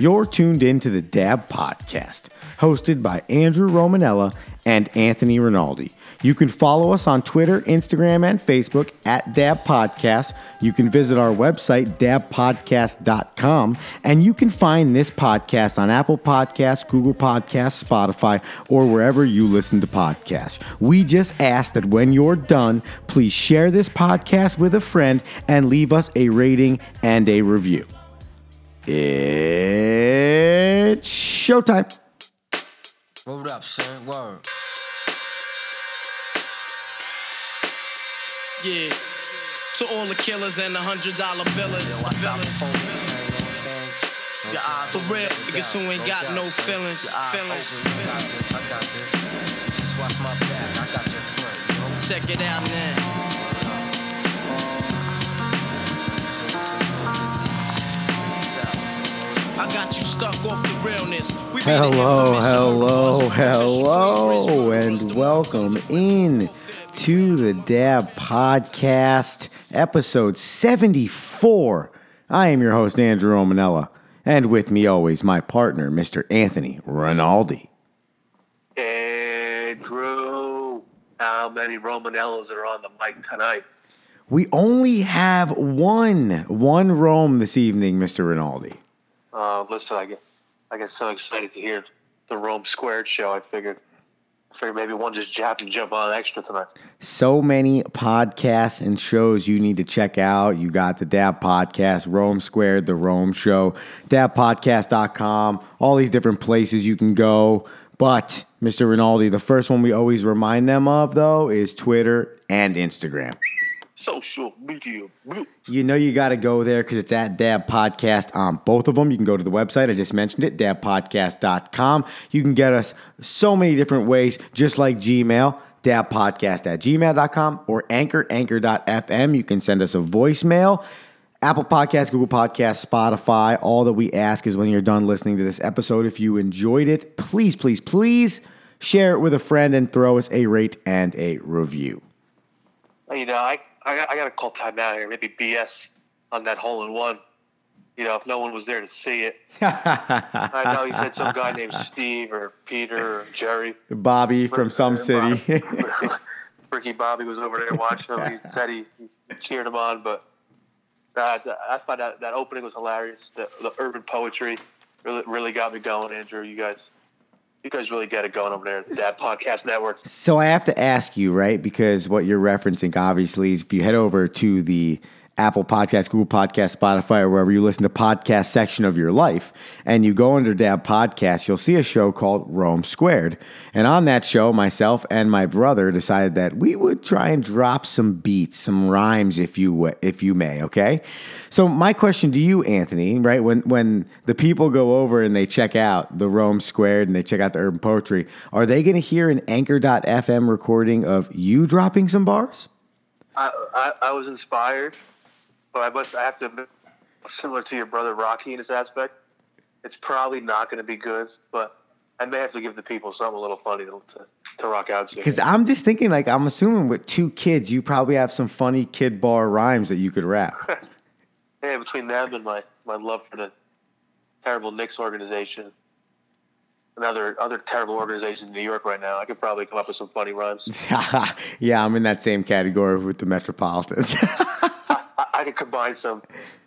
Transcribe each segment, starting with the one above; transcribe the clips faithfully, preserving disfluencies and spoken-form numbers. You're tuned in to the Dab Podcast, hosted by Andrew Romanella and Anthony Rinaldi. You can follow us on Twitter, Instagram, and Facebook at Dab Podcast. You can visit our website, dab podcast dot com, and you can find this podcast on Apple Podcasts, Google Podcasts, Spotify, or wherever you listen to podcasts. We just ask that when you're done, please share this podcast with a friend and leave us a rating and a review. It's showtime. Hold up, son. Word. Yeah, to all the killers and the hundred dollar billers. For real, niggas who ain't got no feelings. Feelings. I got this. Just watch my back. I got your friend. Check it out now. I got you stuck off the realness. Hello, hello, hello, and welcome in. To the Dab Podcast, episode seventy-four. I am your host, Andrew Romanella, and with me always, my partner, Mister Anthony Rinaldi. Andrew, how many Romanellas are on the mic tonight? We only have one, one Rome this evening, Mister Rinaldi. Uh, listen, I get, I get so excited to hear the Rome Squared show, I figured. I figure maybe one just happened to jump on extra tonight. So many podcasts and shows you need to check out. You got the Dab Podcast, Rome Squared, the Rome Show, dab podcast dot com, all these different places you can go. But, Mister Rinaldi, the first one we always remind them of, though, is Twitter and Instagram. Social media. You know you got to go there because it's at Dab Podcast on both of them. You can go to the website. I just mentioned it, dab podcast dot com. You can get us so many different ways, just like Gmail, dab podcast at gmail dot com or Anchor, anchor dot f m. You can send us a voicemail. Apple Podcasts, Google Podcasts, Spotify. All that we ask is when you're done listening to this episode, if you enjoyed it, please, please, please share it with a friend and throw us a rate and a review. You know, I... I got, I got to call time out here. Maybe B S on that hole-in-one. You know, if no one was there to see it. I know he said some guy named Steve or Peter or Jerry. Bobby Rick, from some city. Bobby. Ricky Bobby was over there watching him. He said he, he cheered him on. But uh, I found out that opening was hilarious. The, the urban poetry really, really got me going, Andrew. You guys... You guys really got it going over there, that podcast network. So I have to ask you, right, because what you're referencing, obviously, is if you head over to the Apple Podcasts, Google Podcasts, Spotify, or wherever you listen to podcast section of your life, and you go under Dab Podcast, you'll see a show called Rome Squared. And on that show, myself and my brother decided that we would try and drop some beats, some rhymes, if you if you may, okay? So my question to you, Anthony, right, when when the people go over and they check out the Rome Squared and they check out the urban poetry, are they going to hear an anchor dot f m recording of you dropping some bars? I I, I was inspired. But I must I have to admit, similar to your brother Rocky in this aspect, it's probably not going to be good, but I may have to give the people something a little funny to to, to rock out to. Because I'm just thinking, like, I'm assuming with two kids, you probably have some funny kid bar rhymes that you could rap. Yeah, between them and my, my love for the terrible Knicks organization, another other terrible organization in New York right now, I could probably come up with some funny rhymes. Yeah, I'm in that same category with the Metropolitans. I could combine some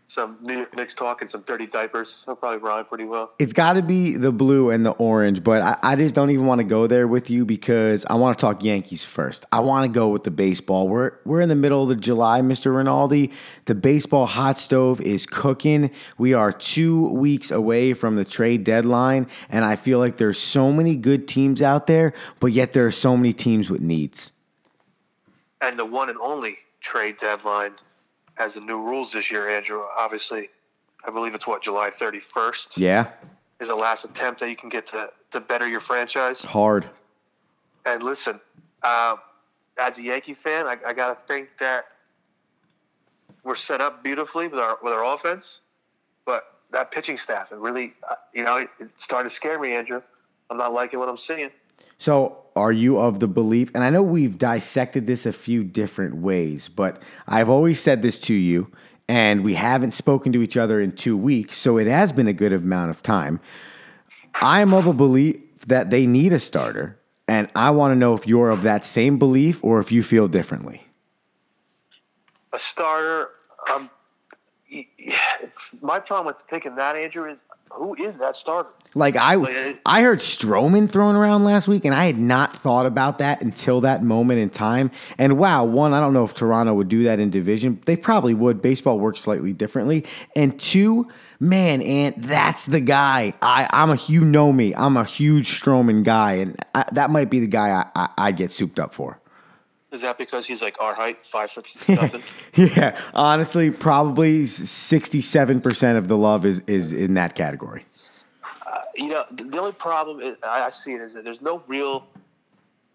some New York Knicks talk and some dirty diapers. I'll probably rhyme pretty well. It's got to be the blue and the orange, but I, I just don't even want to go there with you because I want to talk Yankees first. I want to go with the baseball. We're we're in the middle of the July, Mister Rinaldi. The baseball hot stove is cooking. We are two weeks away from the trade deadline, and I feel like there's so many good teams out there, but yet there are so many teams with needs. And the one and only trade deadline has the new rules this year, Andrew. Obviously, I believe it's, what, July thirty-first? Yeah. Is the last attempt that you can get to, to better your franchise. Hard. And listen, uh, as a Yankee fan, I, I got to think that we're set up beautifully with our with our offense, but that pitching staff, it really, uh, you know, it, it's starting to scare me, Andrew. I'm not liking what I'm seeing. So are you of the belief, and I know we've dissected this a few different ways, but I've always said this to you, and we haven't spoken to each other in two weeks, so it has been a good amount of time. I'm of a belief that they need a starter, and I want to know if you're of that same belief or if you feel differently. A starter, um, my problem with picking that, Andrew, is who is that starter? Like I, like, I heard Stroman thrown around last week, and I had not thought about that until that moment in time. And wow, one, I don't know if Toronto would do that in division. They probably would. Baseball works slightly differently. And two, man, Ant, that's the guy. I, I'm a, you know me, I'm a huge Stroman guy, and I, that might be the guy I, I, I get souped up for. Is that because he's like our height, five foot nothing? Yeah, honestly, probably sixty-seven percent of the love is, is in that category. Uh, you know, the only problem is, I see it is that there's no real,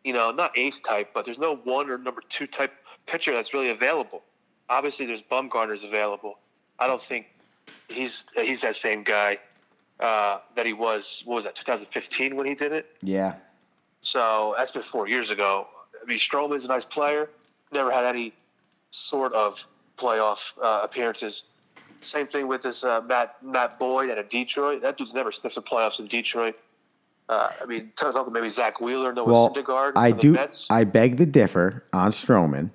you know, not ace type, but there's no one or number two type pitcher that's really available. Obviously, there's Bumgarner's available. I don't think he's he's that same guy uh, that he was. What was that? twenty fifteen when he did it. Yeah. So that's been four years ago. I mean, Stroman's a nice player. Never had any sort of playoff uh, appearances. Same thing with this uh, Matt Matt Boyd out of Detroit. That dude's never sniffed the playoffs in Detroit. Uh, I mean, maybe Zach Wheeler, Noah well, Syndergaard. I do. Mets. I beg to differ on Stroman.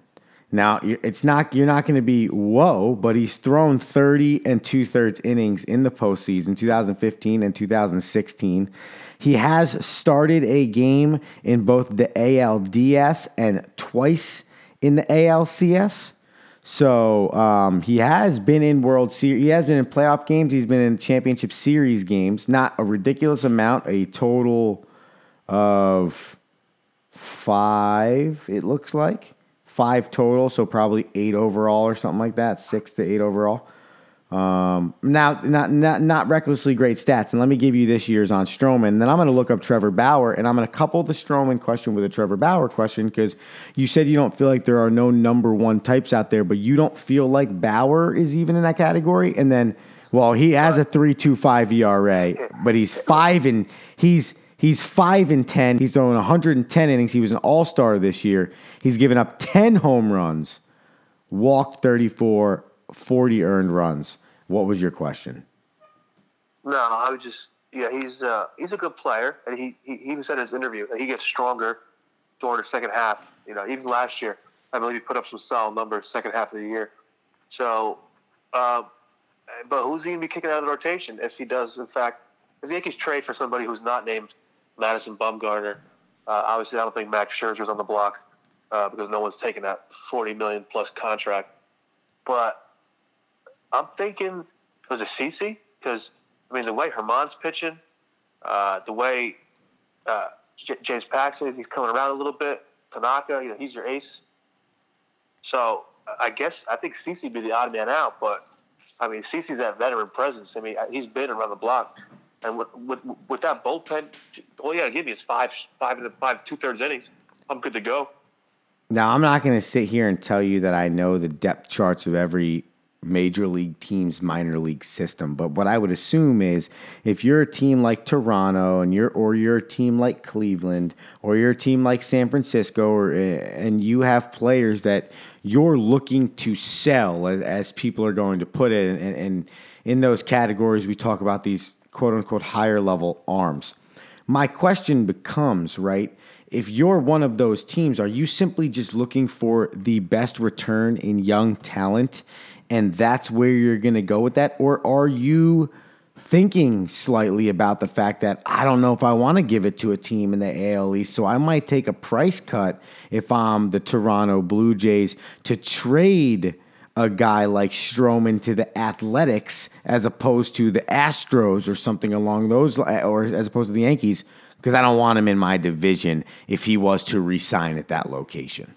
Now, it's not you're not going to be whoa, but he's thrown thirty and two thirds innings in the postseason, two thousand fifteen and two thousand sixteen. He has started a game in both the A L D S and twice in the A L C S. So um, he has been in World Series. He has been in playoff games. He's been in championship series games. Not a ridiculous amount. A total of five, it looks like. Five total, so probably eight overall or something like that. Six to eight overall. Um, now, not, not, not recklessly great stats. And let me give you this year's on Stroman. Then I'm going to look up Trevor Bauer, and I'm going to couple the Stroman question with a Trevor Bauer question, because you said you don't feel like there are no number one types out there, but you don't feel like Bauer is even in that category. And then, well, he has a three point two five E R A, but he's five and he's, he's five and ten. He's throwing one hundred ten innings. He was an all-star this year. He's given up ten home runs, walked thirty-four, forty earned runs. What was your question? No, I was just yeah. He's uh, he's a good player, and he he even said in his interview that he gets stronger during the second half. You know, even last year, I believe he put up some solid numbers second half of the year. So, uh, but who's he gonna be kicking out of the rotation if he does? In fact, if the Yankees trade for somebody who's not named Madison Bumgarner, uh, obviously I don't think Max Scherzer's on the block uh, because no one's taking that forty million plus contract, but. I'm thinking it was a Cece because, I mean, the way Herman's pitching, uh, the way uh, J- James Paxton is, he's coming around a little bit. Tanaka, you know, he's your ace. So I guess I think Cece would be the odd man out, but, I mean, Cece's that veteran presence. I mean, he's been around the block. And with with, with that bullpen, all you got to give me is five, five, five two-thirds innings. I'm good to go. Now, I'm not going to sit here and tell you that I know the depth charts of every – major league teams, minor league system. But what I would assume is if you're a team like Toronto and you're, or you're a team like Cleveland or you're a team like San Francisco or, and you have players that you're looking to sell, as, as people are going to put it. And, and in those categories, we talk about these quote unquote higher level arms. My question becomes, right, if you're one of those teams, are you simply just looking for the best return in young talent? And that's where you're going to go with that? Or are you thinking slightly about the fact that I don't know if I want to give it to a team in the A L East, so I might take a price cut if I'm the Toronto Blue Jays to trade a guy like Stroman to the Athletics as opposed to the Astros or something along those lines, or as opposed to the Yankees, because I don't want him in my division if he was to re-sign at that location?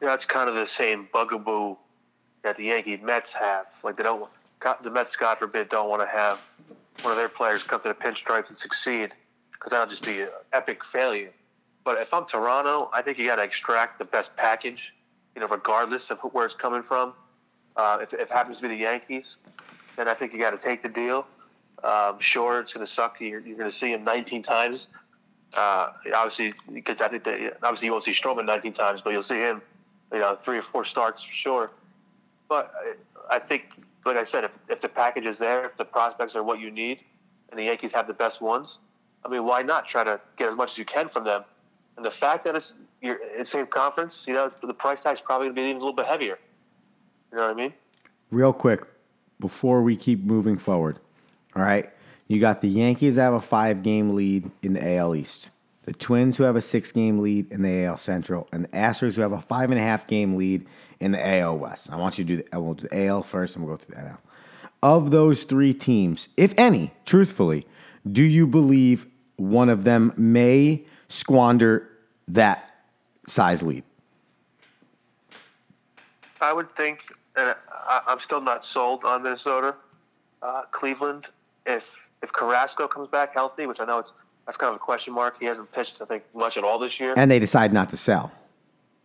Yeah, it's kind of the same bugaboo that the Yankee Mets have. Like they don't, the Mets, God forbid, don't want to have one of their players come to the pinstripes and succeed, because that'll just be an epic failure. But if I'm Toronto, I think you got to extract the best package, you know, regardless of where it's coming from. Uh, if, if it happens to be the Yankees, then I think you got to take the deal. Um, sure, it's going to suck. You're, you're going to see him nineteen times. Uh, obviously, because I think that, obviously you won't see Stroman nineteen times, but you'll see him, you know, three or four starts for sure. But I think, like I said, if, if the package is there, if the prospects are what you need, and the Yankees have the best ones, I mean, why not try to get as much as you can from them? And the fact that it's you're in the same conference, you know, the price tag's probably going to be even a little bit heavier. You know what I mean? Real quick, before we keep moving forward, all right, you got the Yankees that have a five-game lead in the A L East, the Twins who have a six-game lead in the A L Central, and the Astros who have a five-and-a-half-game lead in the A L West. I want you to do the, I will do the A L first, and we'll go through that now. Of those three teams, if any, truthfully, do you believe one of them may squander that size lead? I would think, and I, I'm still not sold on Minnesota. Uh, Cleveland, if if Carrasco comes back healthy, which I know it's that's kind of a question mark. He hasn't pitched, I think, much at all this year. And they decide not to sell.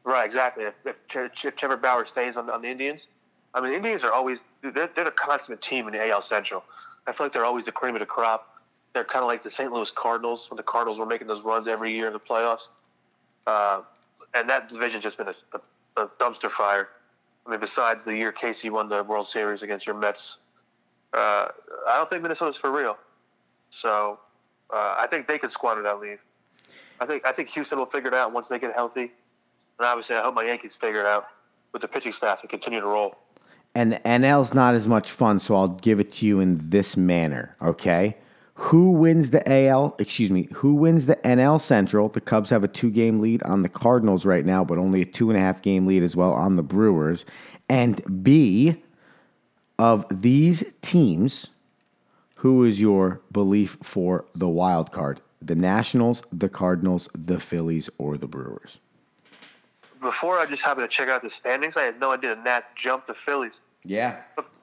Right, exactly. If, if, if Trevor Bauer stays on, on the Indians, I mean, the Indians are always they're they're a constant team in the A L Central. I feel like they're always the cream of the crop. They're kind of like the Saint Louis Cardinals when the Cardinals were making those runs every year in the playoffs. Uh, and that division's just been a, a, a dumpster fire. I mean, besides the year Casey won the World Series against your Mets, uh, I don't think Minnesota's for real. So uh, I think they could squander that lead. I think I think Houston will figure it out once they get healthy. And obviously, I hope my Yankees figure it out with the pitching staff and continue to roll. And the N L's not as much fun, so I'll give it to you in this manner, okay? Who wins the A L? Excuse me. Who wins the N L Central? The Cubs have a two-game lead on the Cardinals right now, but only a two-and-a-half-game lead as well on the Brewers. And B, of these teams, who is your belief for the wild card? The Nationals, the Cardinals, the Phillies, or the Brewers? Before, I just happened to check out the standings. I had no idea the Nats jumped the Phillies. Yeah.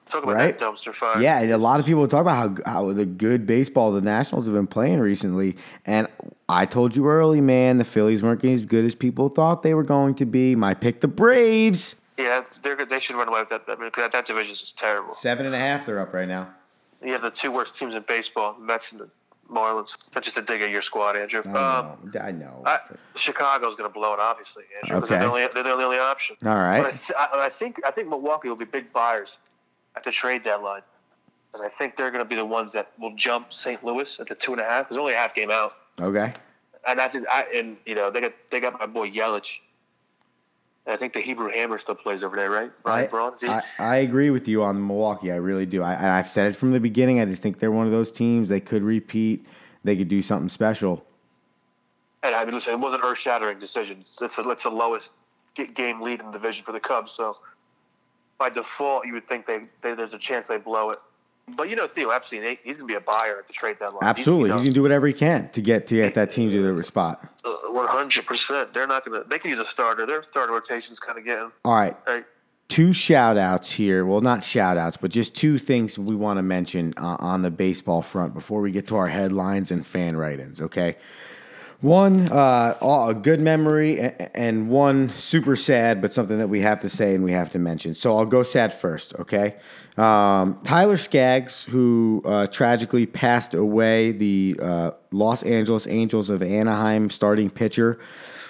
Talk about right? that dumpster fire. Yeah, and a lot of people talk about how, how the good baseball the Nationals have been playing recently. And I told you early, man, the Phillies weren't getting as good as people thought they were going to be. My pick, the Braves. Yeah, they're, they should run away with that. I mean, that, that division is terrible. Seven and a half, they're up right now. You have the two worst teams in baseball, Mets and the Marlins. That's just a dig at your squad, Andrew. I um, know. I know. I, Chicago's going to blow it, obviously, Andrew. Okay. They're the, only, they're the only option. All right. But I, th- I, I think I think Milwaukee will be big buyers at the trade deadline, because I think they're going to be the ones that will jump Saint Louis at the two and a half. There's only a half game out. Okay. And I think I and you know they got they got my boy Yelich. And I think the Hebrew Hammer still plays over there, right? Brian Braun. I, I agree with you on Milwaukee. I really do. I, and I've said it from the beginning. I just think they're one of those teams. They could repeat. They could do something special. And I mean, listen, it was an earth-shattering decision. That's the, that's the lowest game lead in the division for the Cubs. So. By default, you would think they, they there's a chance they blow it. But, you know, Theo Epstein, he, he's going to be a buyer at the trade deadline. Absolutely. He's, he's going to do whatever he can to get to get that team to their spot. one hundred percent. They're not going to – they can use a starter. Their starter rotation's kind of getting – All right. right. Two shout-outs here. Well, not shout-outs, but just two things we want to mention uh, on the baseball front before we get to our headlines and fan write-ins, okay? One, uh, a good memory, and one super sad, but something that we have to say and we have to mention. So I'll go sad first, okay? Um, Tyler Skaggs, who uh, tragically passed away, the uh, Los Angeles Angels of Anaheim starting pitcher,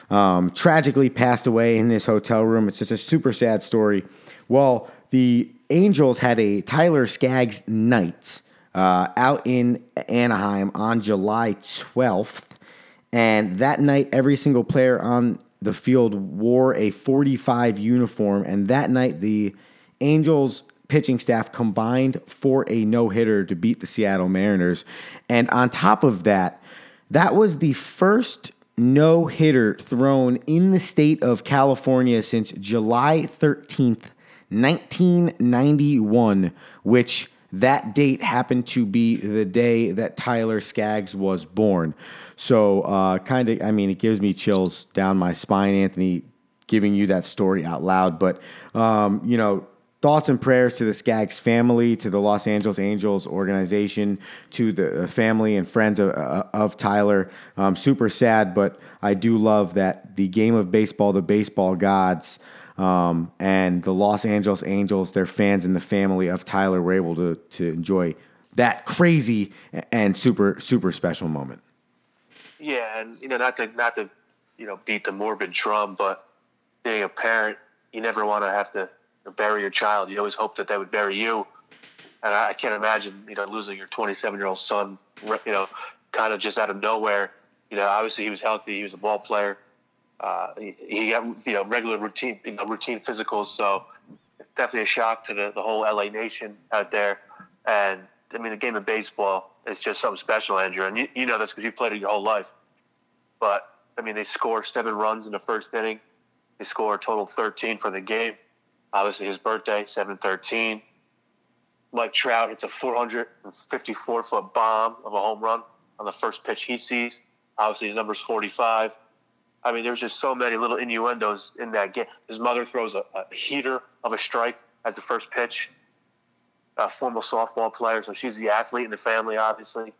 um, tragically passed away in his hotel room. It's just a super sad story. Well, the Angels had a Tyler Skaggs night uh, out in Anaheim on July twelfth. And that night, every single player on the field wore a forty-five uniform. And that night, the Angels pitching staff combined for a no-hitter to beat the Seattle Mariners. And on top of that, that was the first no-hitter thrown in the state of California since July thirteenth, nineteen ninety-one, which that date happened to be the day that Tyler Skaggs was born. So uh, kind of, I mean, it gives me chills down my spine, Anthony, giving you that story out loud. But, um, you know, thoughts and prayers to the Skaggs family, to the Los Angeles Angels organization, to the family and friends of, of Tyler. Um, super sad, but I do love that the game of baseball, the baseball gods, Um, and the Los Angeles Angels, their fans and the family of Tyler were able to to enjoy that crazy and super super special moment. Yeah, and you know, not to not to you know beat the morbid drum, but being a parent, you never want to have to or bury your child. You always hope that they would bury you. And I can't imagine, you know, losing your twenty-seven-year-old son, you know, kind of just out of nowhere. You know, obviously he was healthy. He was a ball player. Uh, he, he got, you know, regular routine, you know, routine physicals. So it's definitely a shock to the, the whole L A nation out there. And, I mean, the game of baseball is just something special, Andrew. And you, you know this because you played it your whole life. But, I mean, they score seven runs in the first inning. They score a total of thirteen for the game. Obviously his birthday, seven thirteen. Mike Trout hits a four hundred fifty-four foot bomb of a home run on the first pitch he sees. Obviously, his number's forty-five. I mean, there's just so many little innuendos in that game. His mother throws a, a heater of a strike as the first pitch. A former softball player, so she's the athlete in the family, obviously.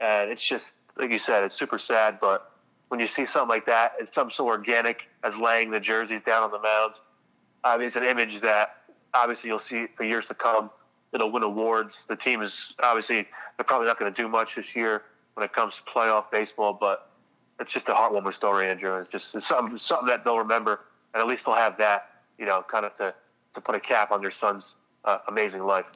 And it's just, like you said, it's super sad. But when you see something like that, it's something so organic as laying the jerseys down on the mound. I mean, it's an image that obviously you'll see for years to come. It'll win awards. The team is obviously, they're probably not going to do much this year when it comes to playoff baseball, but it's just a heartwarming story, Andrew. It's just it's something, something that they'll remember, and at least they'll have that, you know, kind of to, to put a cap on their son's uh, amazing life.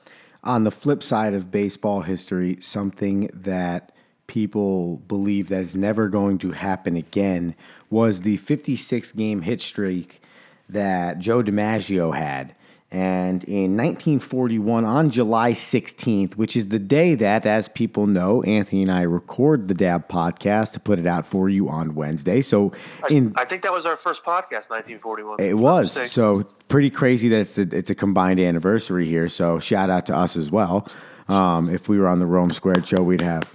On the flip side of baseball history, something that people believe that is never going to happen again was the fifty-six game hit streak that Joe DiMaggio had. And in nineteen forty-one, on July sixteenth, which is the day that, as people know, Anthony and I record the Dab Podcast to put it out for you on Wednesday. So, in, I, I think that was our first podcast, nineteen forty-one. It was. So pretty crazy that it's a, it's a combined anniversary here. So shout out to us as well. Um, if we were on the Rome Squared show, we'd have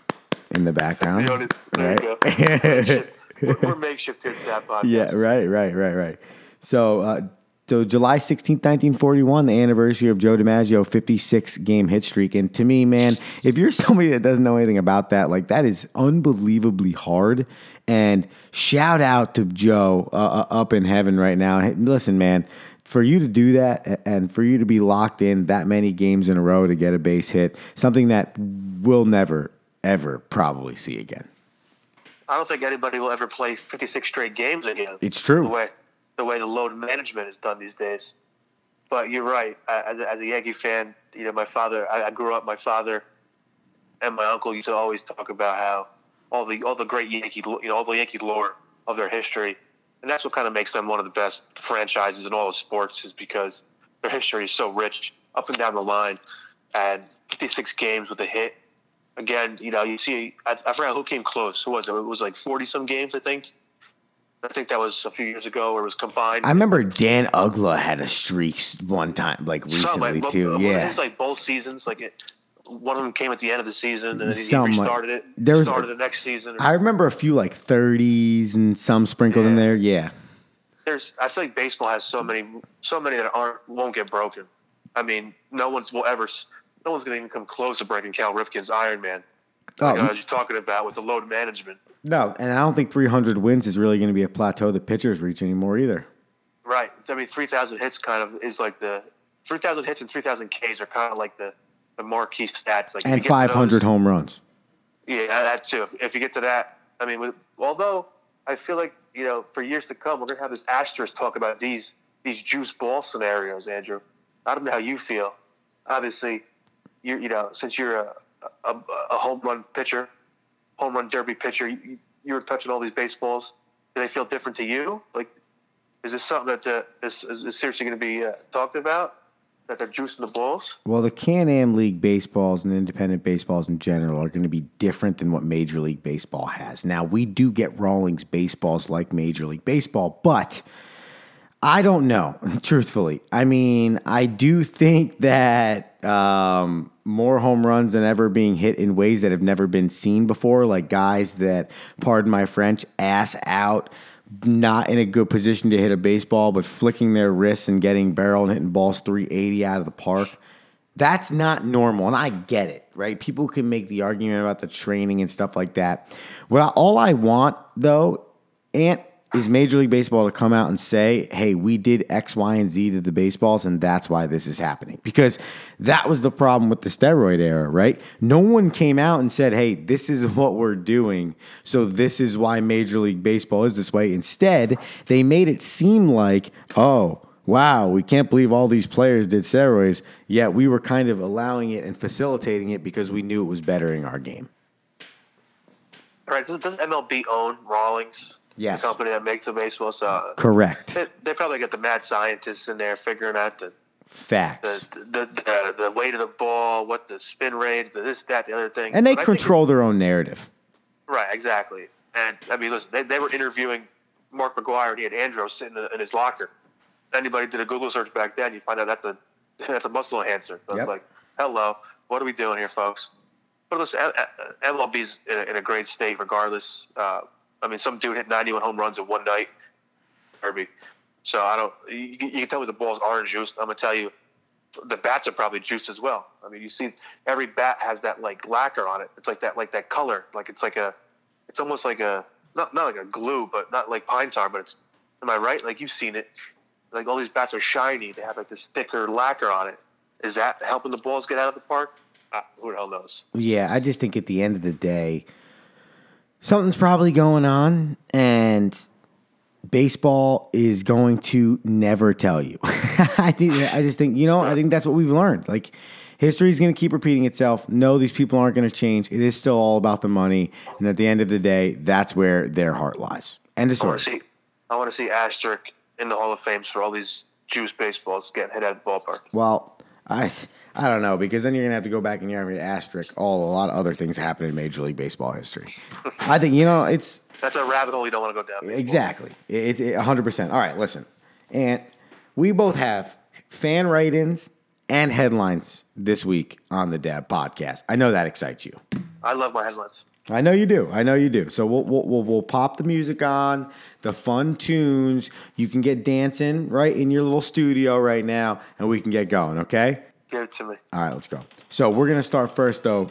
in the background. There right? You go. makeshift, we're, we're makeshift to Dab Podcast. Yeah, right, right, right, right. So... Uh, So July sixteenth, nineteen forty-one, the anniversary of Joe DiMaggio, fifty-six game hit streak. And to me, man, if you're somebody that doesn't know anything about that, like that is unbelievably hard. And shout out to Joe uh, up in heaven right now. Hey, listen, man, for you to do that and for you to be locked in that many games in a row to get a base hit, something that we'll never, ever probably see again. I don't think anybody will ever play fifty-six straight games again. It's true. The way- the way the load management is done these days. But you're right. As a, as a Yankee fan, you know, my father, I, I grew up, my father and my uncle used to always talk about how all the, all the great Yankee, you know, all the Yankee lore of their history. And that's what kind of makes them one of the best franchises in all of sports, is because their history is so rich up and down the line. And fifty-six games with a hit. Again, you know, you see, I, I forgot who came close. Who was it? It was like forty some games, I think. I think that was a few years ago where it was combined. I remember Dan Ugla had a streak one time, like recently, like, too. Yeah. It was like both seasons. Like it, one of them came at the end of the season, and then some, he restarted it, there was started a, the next season. I remember a few like thirties and some sprinkled yeah. in there. Yeah. There's, I feel like baseball has so many, so many that aren't, won't get broken. I mean, no one's will ever, no one's going to even come close to breaking Cal Ripken's Iron Man. Like oh, I was just talking about with the load management. No, and I don't think three hundred wins is really going to be a plateau that pitchers reach anymore either. Right. I mean, three thousand hits kind of is like the – three thousand hits and three thousand Ks are kind of like the, the marquee stats. Like, and five hundred those, home runs. Yeah, that too. If you get to that, I mean, with, although I feel like, you know, for years to come, we're going to have this asterisk talk about these these juice ball scenarios, Andrew. I don't know how you feel. Obviously, you you know, since you're a – A, a home run pitcher, home run derby pitcher. You, you were touching all these baseballs. Do they feel different to you? Like, is this something that uh, is, is seriously going to be uh, talked about? That they're juicing the balls? Well, the Can-Am League baseballs and independent baseballs in general are going to be different than what Major League Baseball has. Now, we do get Rawlings baseballs like Major League Baseball, but I don't know, truthfully. I mean, I do think that um, more home runs than ever being hit in ways that have never been seen before, like guys that, pardon my French, ass out, not in a good position to hit a baseball, but flicking their wrists and getting barreled and hitting balls three eighty out of the park. That's not normal, and I get it, right? People can make the argument about the training and stuff like that. What I, all I want, though, and is Major League Baseball to come out and say, hey, we did X, Y, and Z to the baseballs, and that's why this is happening. Because that was the problem with the steroid era, right? No one came out and said, hey, this is what we're doing, so this is why Major League Baseball is this way. Instead, they made it seem like, oh, wow, we can't believe all these players did steroids, yet we were kind of allowing it and facilitating it because we knew it was bettering our game. All right, doesn't M L B own Rawlings? Yes. The company that makes the baseballs? Uh, Correct. They, they probably got the mad scientists in there figuring out the facts, the the, the the weight of the ball, what the spin rate, the this, that, the other thing. And they but control their own narrative. Right, exactly. And, I mean, listen, they, they were interviewing Mark McGwire, and he had Andros sitting in, in his locker. Anybody did a Google search back then, you find out that's a, that's a muscle enhancer. So yep. It's like, hello, what are we doing here, folks? But listen, M L B's in a, in a great state regardless. Uh, I mean, some dude hit ninety-one home runs in one night, Kirby. So I don't – you can tell me the ball's orange juice. I'm going to tell you the bats are probably juiced as well. I mean, you see every bat has that, like, lacquer on it. It's like that like that color. Like it's like a – it's almost like a – not not like a glue, but not like pine tar, but it's – am I right? Like you've seen it. Like all these bats are shiny. They have like this thicker lacquer on it. Is that helping the balls get out of the park? Uh, who the hell knows? Yeah, I just think at the end of the day, something's probably going on, and baseball is going to never tell you. I think, I just think, you know, I think that's what we've learned. Like, history is going to keep repeating itself. No, these people aren't going to change. It is still all about the money, and at the end of the day, that's where their heart lies. End of story. I, I want to see asterisk in the Hall of Fame for all these juice baseballs getting hit out of the ballpark. Well, I. I don't know, because then you're going to have to go back and you're going to asterisk all a lot of other things happen in Major League Baseball history. I think, you know, it's... That's a rabbit hole you don't want to go down. Baseball. Exactly. It, it, one hundred percent. All right, listen. And we both have fan write-ins and headlines this week on the Dab Podcast. I know that excites you. I love my headlines. I know you do. I know you do. So we'll we'll we'll, we'll pop the music on, the fun tunes. You can get dancing right in your little studio right now, and we can get going, okay? Give it to me. All right, let's go. So we're going to start first, though,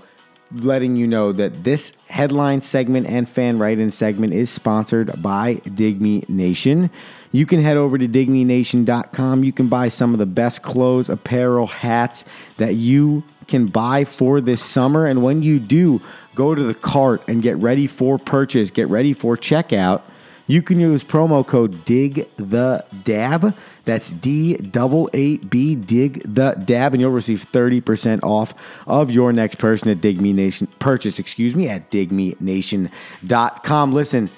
letting you know that this headline segment and fan write-in segment is sponsored by Dig Me Nation. You can head over to dig me nation dot com. You can buy some of the best clothes, apparel, hats that you can buy for this summer. And when you do, go to the cart and get ready for purchase, get ready for checkout. You can use promo code DIGTHEDAB. That's D eight eight B, Dig the Dab, and you'll receive thirty percent off of your next person at Dig Me Nation purchase, excuse me, at dig me nation dot com. Listen,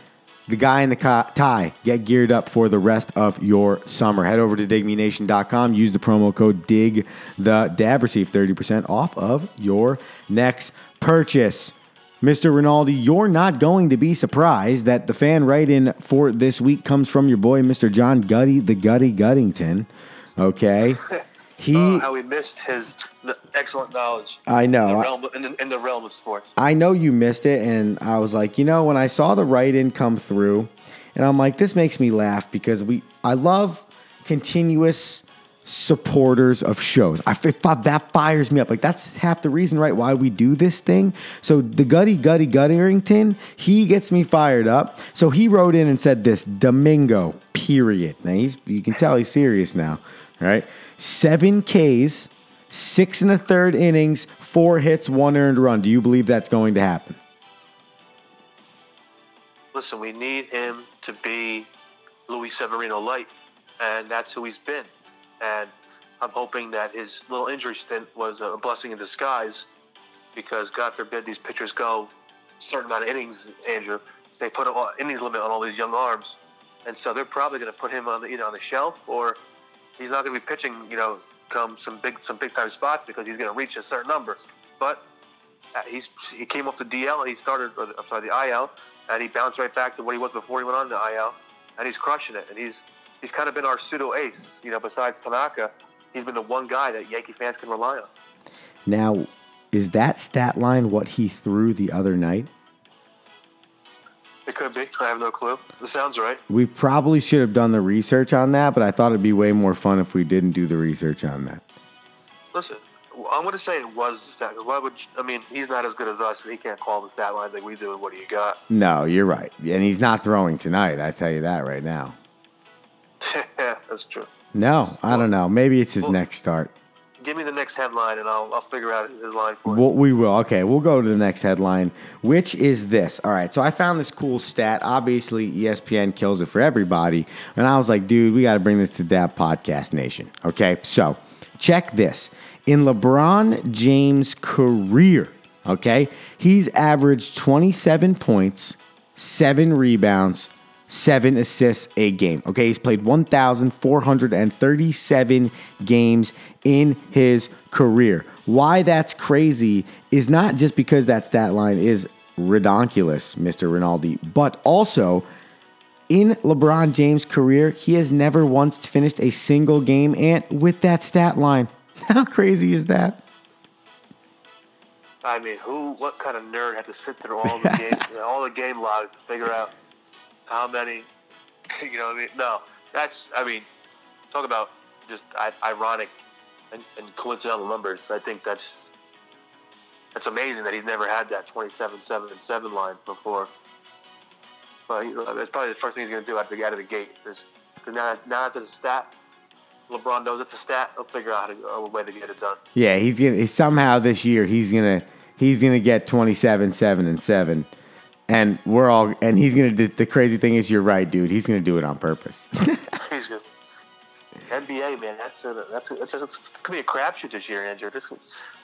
the guy in the co- tie, get geared up for the rest of your summer. Head over to dig me nation dot com, use the promo code Dig the Dab, receive thirty percent off of your next purchase. Mister Rinaldi, you're not going to be surprised that the fan write-in for this week comes from your boy, Mister John Gutty, the Gutty Guttington. Okay? He, oh, how we missed his excellent knowledge. I know. In the, realm, in, the, in the realm of sports. I know you missed it, and I was like, you know, when I saw the write-in come through, and I'm like, this makes me laugh because we. I love continuous supporters of shows. I that fires me up. Like that's half the reason, right? Why we do this thing. So the Gutty Gutty Gutterington, he gets me fired up. So he wrote in and said this: Domingo, period. Now he's you can tell he's serious now, right? Seven Ks, six and a third innings, four hits, one earned run. Do you believe that's going to happen? Listen, we need him to be Luis Severino light, and that's who he's been. And I'm hoping that his little injury stint was a blessing in disguise because, God forbid, these pitchers go a certain amount of innings, Andrew. They put an innings limit on all these young arms. And so they're probably going to put him on the, either on the shelf or he's not going to be pitching, you know, come some big some big-time spots because he's going to reach a certain number. But he's he came off the D L and he started, or I'm sorry, the I L, and he bounced right back to what he was before he went on the I L, and he's crushing it. And he's... He's kind of been our pseudo-ace, you know, besides Tanaka. He's been the one guy that Yankee fans can rely on. Now, is that stat line what he threw the other night? It could be. I have no clue. It sounds right. We probably should have done the research on that, but I thought it'd be way more fun if we didn't do the research on that. Listen, I'm going to say it was the stat. Why would you, I mean, he's not as good as us, and he can't call the stat line like we do, and what do you got? No, you're right. And he's not throwing tonight. I tell you that right now. Yeah, that's true. No, I don't know. Maybe it's his well, next start. Give me the next headline, and I'll I'll figure out his line for you. Well, we will. Okay, we'll go to the next headline, which is this. All right, so I found this cool stat. Obviously, E S P N kills it for everybody, and I was like, dude, we got to bring this to Dab Podcast Nation. Okay, so check this. In LeBron James' career, okay, he's averaged twenty-seven points, seven rebounds, seven assists a game. Okay, he's played one thousand four hundred thirty-seven games in his career. Why that's crazy is not just because that stat line is redonkulous, Mister Rinaldi, but also in LeBron James' career, he has never once finished a single game and with that stat line. How crazy is that? I mean, who? What kind of nerd had to sit through all the games, all the game logs to figure out how many? You know what I mean? No, that's. I mean, talk about just ironic and, and coincidental numbers. I think that's that's amazing that he's never had that twenty-seven seven and seven line before. But he, that's probably the first thing he's going to do after the out of the gate. Because now, now that there's a stat. LeBron knows it's a stat. He'll figure out how to, a way to get it done. Yeah, he's gonna somehow this year he's gonna he's gonna get twenty-seven, seven, and seven, and we're all and he's gonna. Do, the crazy thing is, you're right, dude. He's gonna do it on purpose. He's good. N B A man, that's a, that's a, that's a, it's gonna be a crapshoot this year, Andrew. This, we're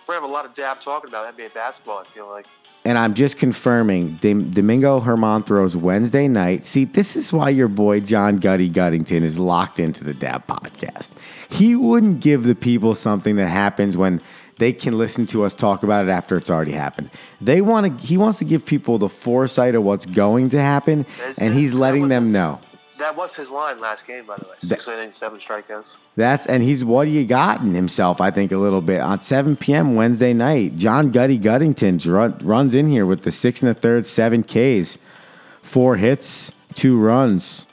gonna have a lot of dab talking about N B A basketball. I feel like. And I'm just confirming, Domingo Germán throws Wednesday night. See, this is why your boy John Gutty Guttington is locked into the Dab Podcast. He wouldn't give the people something that happens when they can listen to us talk about it after it's already happened. They want to. He wants to give people the foresight of what's going to happen, There's, and he's letting was, them know. That was his line last game, by the way. Six innings, seven strikeouts. That's and he's what he gotten himself, I think, a little bit. On seven p.m. Wednesday night, John Gutty Guttington run, runs in here with the six and a third, seven Ks, four hits, two runs.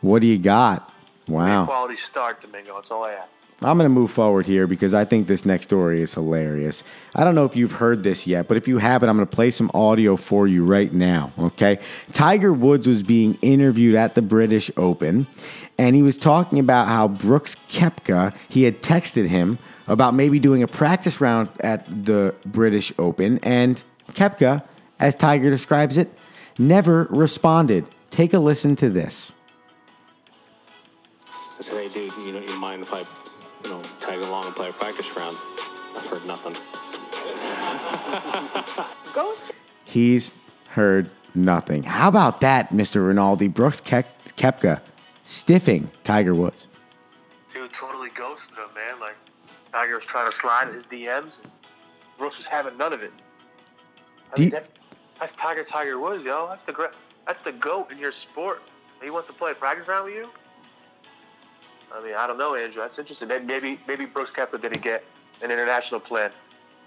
What do you got? Wow. Great quality start, Domingo. That's all I have. I'm going to move forward here because I think this next story is hilarious. I don't know if you've heard this yet, but if you haven't, I'm going to play some audio for you right now, okay? Tiger Woods was being interviewed at the British Open, and he was talking about how Brooks Koepka, he had texted him about maybe doing a practice round at the British Open, and Koepka, as Tiger describes it, never responded. Take a listen to this. I said, hey, dude, you know, you mind if I... you know, tag along and play a practice round. I've heard nothing. He's heard nothing. How about that, Mister Rinaldi? Brooks Ke- Koepka stiffing Tiger Woods. Dude, totally ghosted him, man. Like, Tiger was trying to slide in his D Ms. And Brooks was having none of it. I Do mean, that's, that's Tiger Tiger Woods, yo. That's the, that's the GOAT in your sport. He wants to play a practice round with you? I mean, I don't know, Andrew. That's interesting. Maybe maybe Brooks Koepka didn't get an international plan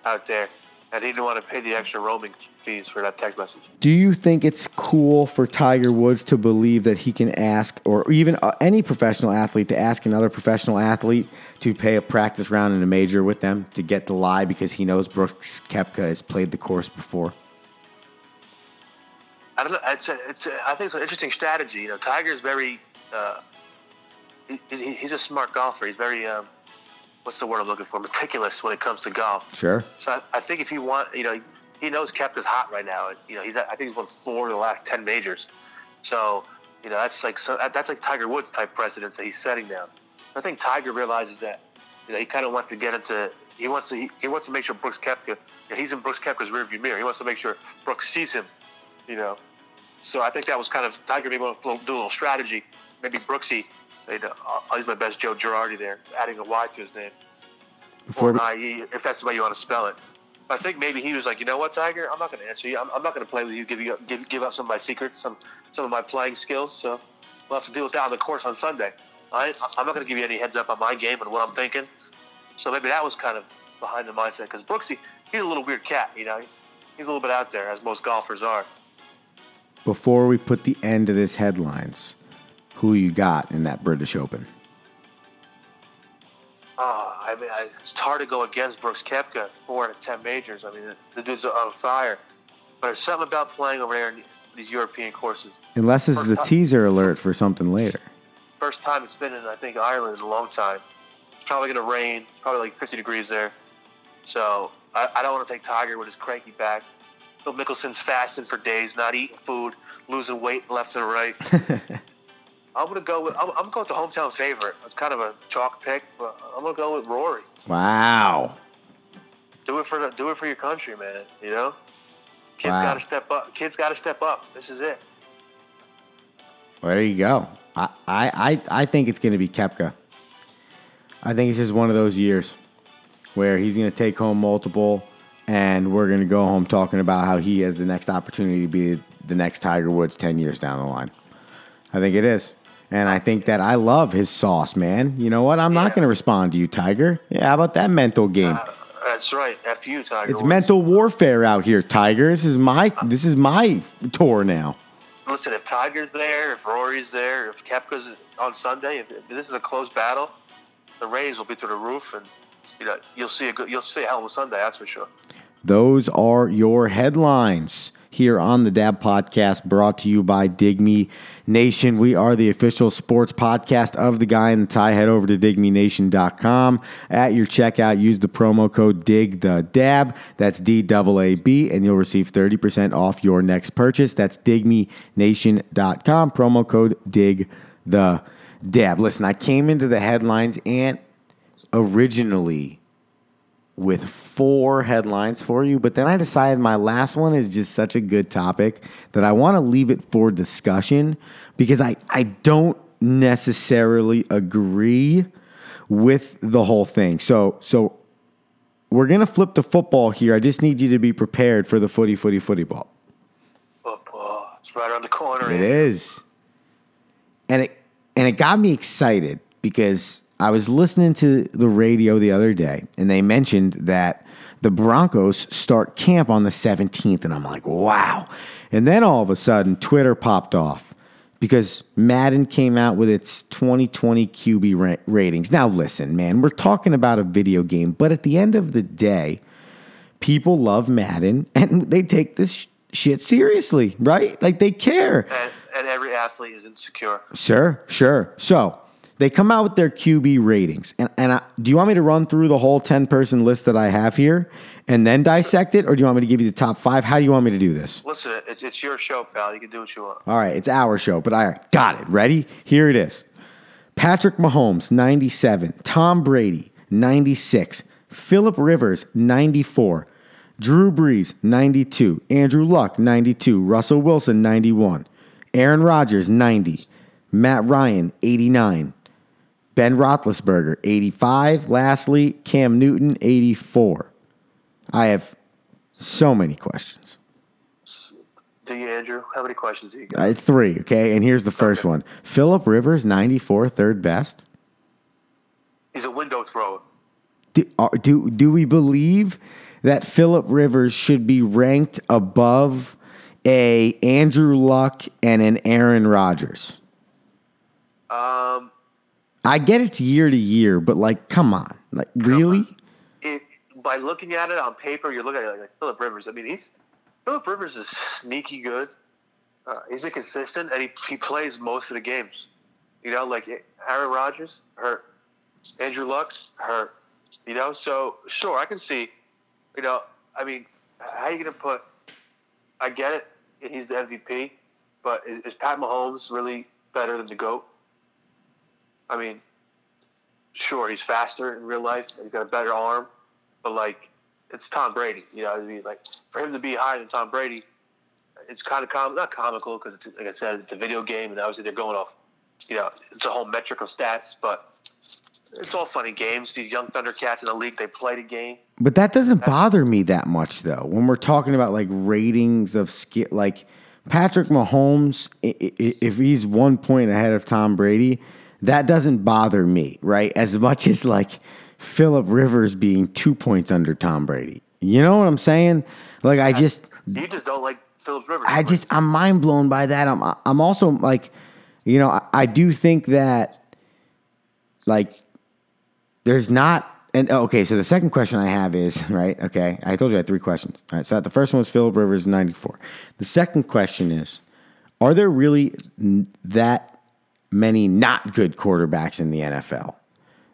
out there, and he didn't want to pay the extra roaming fees for that text message. Do you think it's cool for Tiger Woods to believe that he can ask, or even any professional athlete, to ask another professional athlete to pay a practice round in a major with them to get the lie because he knows Brooks Koepka has played the course before? I don't know. It's a, it's a, I think it's an interesting strategy. You know, Tiger's very... Uh, He, he's a smart golfer. He's very, um, what's the word I'm looking for? Meticulous when it comes to golf. Sure. So I, I think if he want, you know, he knows Koepka's hot right now. You know, he's I think he's won four of the last ten majors. So you know that's like so that's like Tiger Woods type precedents that he's setting down. I think Tiger realizes that. You know, he kind of wants to get into. He wants to. He, he wants to make sure Brooks Koepka. You know, he's in Brooks Koepka's rearview mirror. He wants to make sure Brooks sees him. You know. So I think that was kind of Tiger maybe do a little strategy. Maybe Brooksy. I'll use my best Joe Girardi there, adding a Y to his name. Before or an I E, if that's the way you want to spell it. I think maybe he was like, you know what, Tiger? I'm not going to answer you. I'm, I'm not going to play with you, give you give, give up some of my secrets, some some of my playing skills. So we'll have to deal with that on the course on Sunday. I, I'm not going to give you any heads up on my game and what I'm thinking. So maybe that was kind of behind the mindset. Because Brooksy, he's a little weird cat, you know. He's a little bit out there, as most golfers are. Before we put the end to this headlines... Who you got in that British Open? Oh, I mean, I, it's hard to go against Brooks Koepka, four out of ten majors. I mean, the, the dude's on fire. But there's something about playing over there in these European courses. Unless this is a teaser alert for something later. First time it's been in, I think, Ireland in a long time. probably going to rain. It's probably like fifty degrees there. So I, I don't want to take Tiger with his cranky back. Phil Mickelson's fasting for days, not eating food, losing weight left and right. I'm going to go with I'm, I'm going to go with the hometown favorite. It's kind of a chalk pick, but I'm going to go with Rory. Wow. Do it for the, do it for your country, man, you know? Kids wow. got to step up. Kids got to step up. This is it. Well, there you go. I, I, I think it's going to be Koepka. I think it's just one of those years where he's going to take home multiple, and we're going to go home talking about how he has the next opportunity to be the next Tiger Woods ten years down the line. I think it is. And I think that I love his sauce, man. You know what? I'm yeah. not going to respond to you, Tiger. Yeah, how about that mental game? Uh, that's right. F you, Tiger. It's Woods. Mental warfare out here, Tiger. This is my this is my tour now. Listen, if Tiger's there, if Rory's there, if Koepka's on Sunday, if, if this is a close battle, the Rays will be through the roof, and you know, you'll see a good, you'll see a hell of a Sunday, that's for sure. Those are your headlines here on the Dab Podcast, brought to you by Dig Me Nation. We are the official sports podcast of the guy in the tie. Head over to dig me nation dot com. At your checkout, use the promo code DIGTHEDAB. That's D A A B, and you'll receive thirty percent off your next purchase. That's dig me nation dot com. Promo code DIGTHEDAB. Listen, I came into the headlines, and originally with four headlines for you, but then I decided my last one is just such a good topic that I want to leave it for discussion, because I, I don't necessarily agree with the whole thing. So so we're going to flip the football here. I just need you to be prepared for the footy, footy, footy ball. Football. It's right around the corner. It is. And it, and it got me excited because I was listening to the radio the other day, and they mentioned that the Broncos start camp on the seventeenth, and I'm like, wow. And then all of a sudden, Twitter popped off because Madden came out with its twenty twenty Q B ratings. Now, listen, man, we're talking about a video game, but at the end of the day, people love Madden, and they take this sh- shit seriously, right? Like, they care. And, and every athlete is insecure. Sure, sure. So they come out with their Q B ratings. And, and I, do you want me to run through the whole ten-person list that I have here and then dissect it, or do you want me to give you the top five? How do you want me to do this? Listen, it's, it's your show, pal. You can do what you want. All right, it's our show, but I got it. Ready? Here it is. Patrick Mahomes, ninety-seven. Tom Brady, ninety-six. Philip Rivers, ninety-four. Drew Brees, ninety-two. Andrew Luck, ninety-two. Russell Wilson, ninety-one. Aaron Rodgers, ninety. Matt Ryan, eighty-nine. Ben Roethlisberger, eighty-five. Lastly, Cam Newton, eighty-four. I have so many questions. Do you, Andrew? How many questions do you got? Uh, three, okay? And here's the first okay. one. Philip Rivers, ninety-four, third best. He's a window thrower. Do, are, do, do we believe that Philip Rivers should be ranked above a Andrew Luck and an Aaron Rodgers? Um... I get it's year to year, but, like, come on. Like, really? It, by looking at it on paper, you're looking at it like Philip Rivers. I mean, he's Philip Rivers is sneaky good. Uh, he's inconsistent, and he, he plays most of the games. You know, like, Aaron Rodgers, hurt. Andrew Luck, hurt. You know, so, sure, I can see. You know, I mean, how are you going to put – I get it, he's the M V P, but is, is Pat Mahomes really better than the GOAT? I mean, sure, he's faster in real life. He's got a better arm. But, like, it's Tom Brady. You know, I mean, like, for him to be higher than Tom Brady, it's kind of com- not comical because, like I said, it's a video game, and obviously they're going off, you know, it's a whole metric of stats. But it's all funny games. These young Thundercats in the league, they play the game. But that doesn't That's- bother me that much, though, when we're talking about, like, ratings of skill. Like, Patrick Mahomes, if he's one point ahead of Tom Brady, that doesn't bother me, right? As much as, like, Philip Rivers being two points under Tom Brady. You know what I'm saying? Like, I just... You just don't like Philip Rivers. I just... I'm mind blown by that. I'm I'm also, like... You know, I, I do think that, like, there's not... And okay, so the second question I have is, right? Okay, I told you I had three questions. All right, so the first one was Philip Rivers, ninety-four. The second question is, are there really that many not good quarterbacks in the N F L?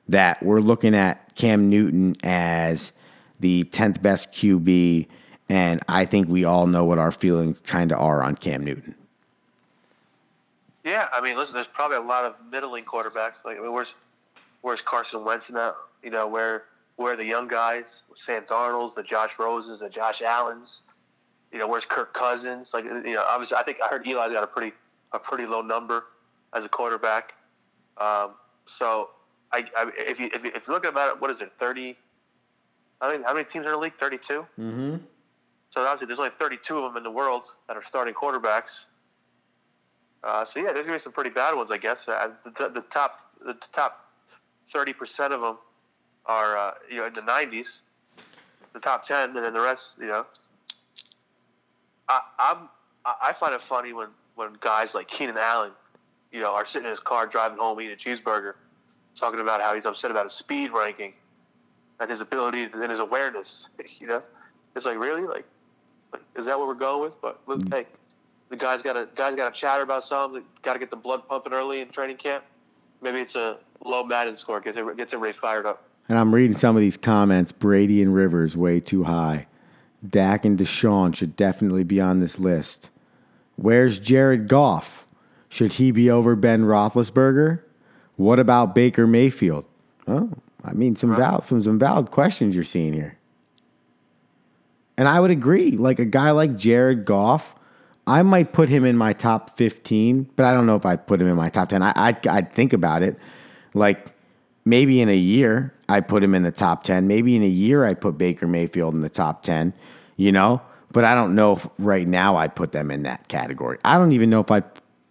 that we're looking at Cam Newton as the tenth best Q B, and I think we all know what our feelings kind of are on Cam Newton. Yeah, I mean, listen, there's probably a lot of middling quarterbacks. Like, I mean, where's where's Carson Wentz now? You know, where where are the young guys? Sam Darnold's, the Josh Rosen's, the Josh Allen's. You know, where's Kirk Cousins? Like, you know, obviously, I think I heard Eli's got a pretty a pretty low number as a quarterback. Um, so, I, I if you if you, if you look about it, what is it? Thirty. I mean, how many teams are in the league? Thirty-two. Mm-hmm. So obviously, there's only thirty-two of them in the world that are starting quarterbacks. Uh, so yeah, there's gonna be some pretty bad ones, I guess. Uh, the, the top, the top thirty percent of them are uh, you know in the nineties. The top ten, and then the rest, you know. I, I'm I find it funny when, when guys like Keenan Allen, you know, are sitting in his car driving home eating a cheeseburger, talking about how he's upset about his speed ranking and his ability and his awareness. You know, it's like, really, like, like is that what we're going with? But look, hey. The guy's got to guys got to chatter about something. Got to get the blood pumping early in training camp. Maybe it's a low Madden score. Gets it gets everybody fired up. And I'm reading some of these comments. Brady and Rivers way too high. Dak and Deshaun should definitely be on this list. Where's Jared Goff? Should he be over Ben Roethlisberger? What about Baker Mayfield? Oh, I mean, some valid some some valid questions you're seeing here. And I would agree. Like a guy like Jared Goff. I might put him in my top fifteen, but I don't know if I'd put him in my top ten. I, I'd, I'd think about it. Like, maybe in a year, I'd put him in the top ten. Maybe in a year, I'd put Baker Mayfield in the top ten, you know? But I don't know if right now I'd put them in that category. I don't even know if I'd,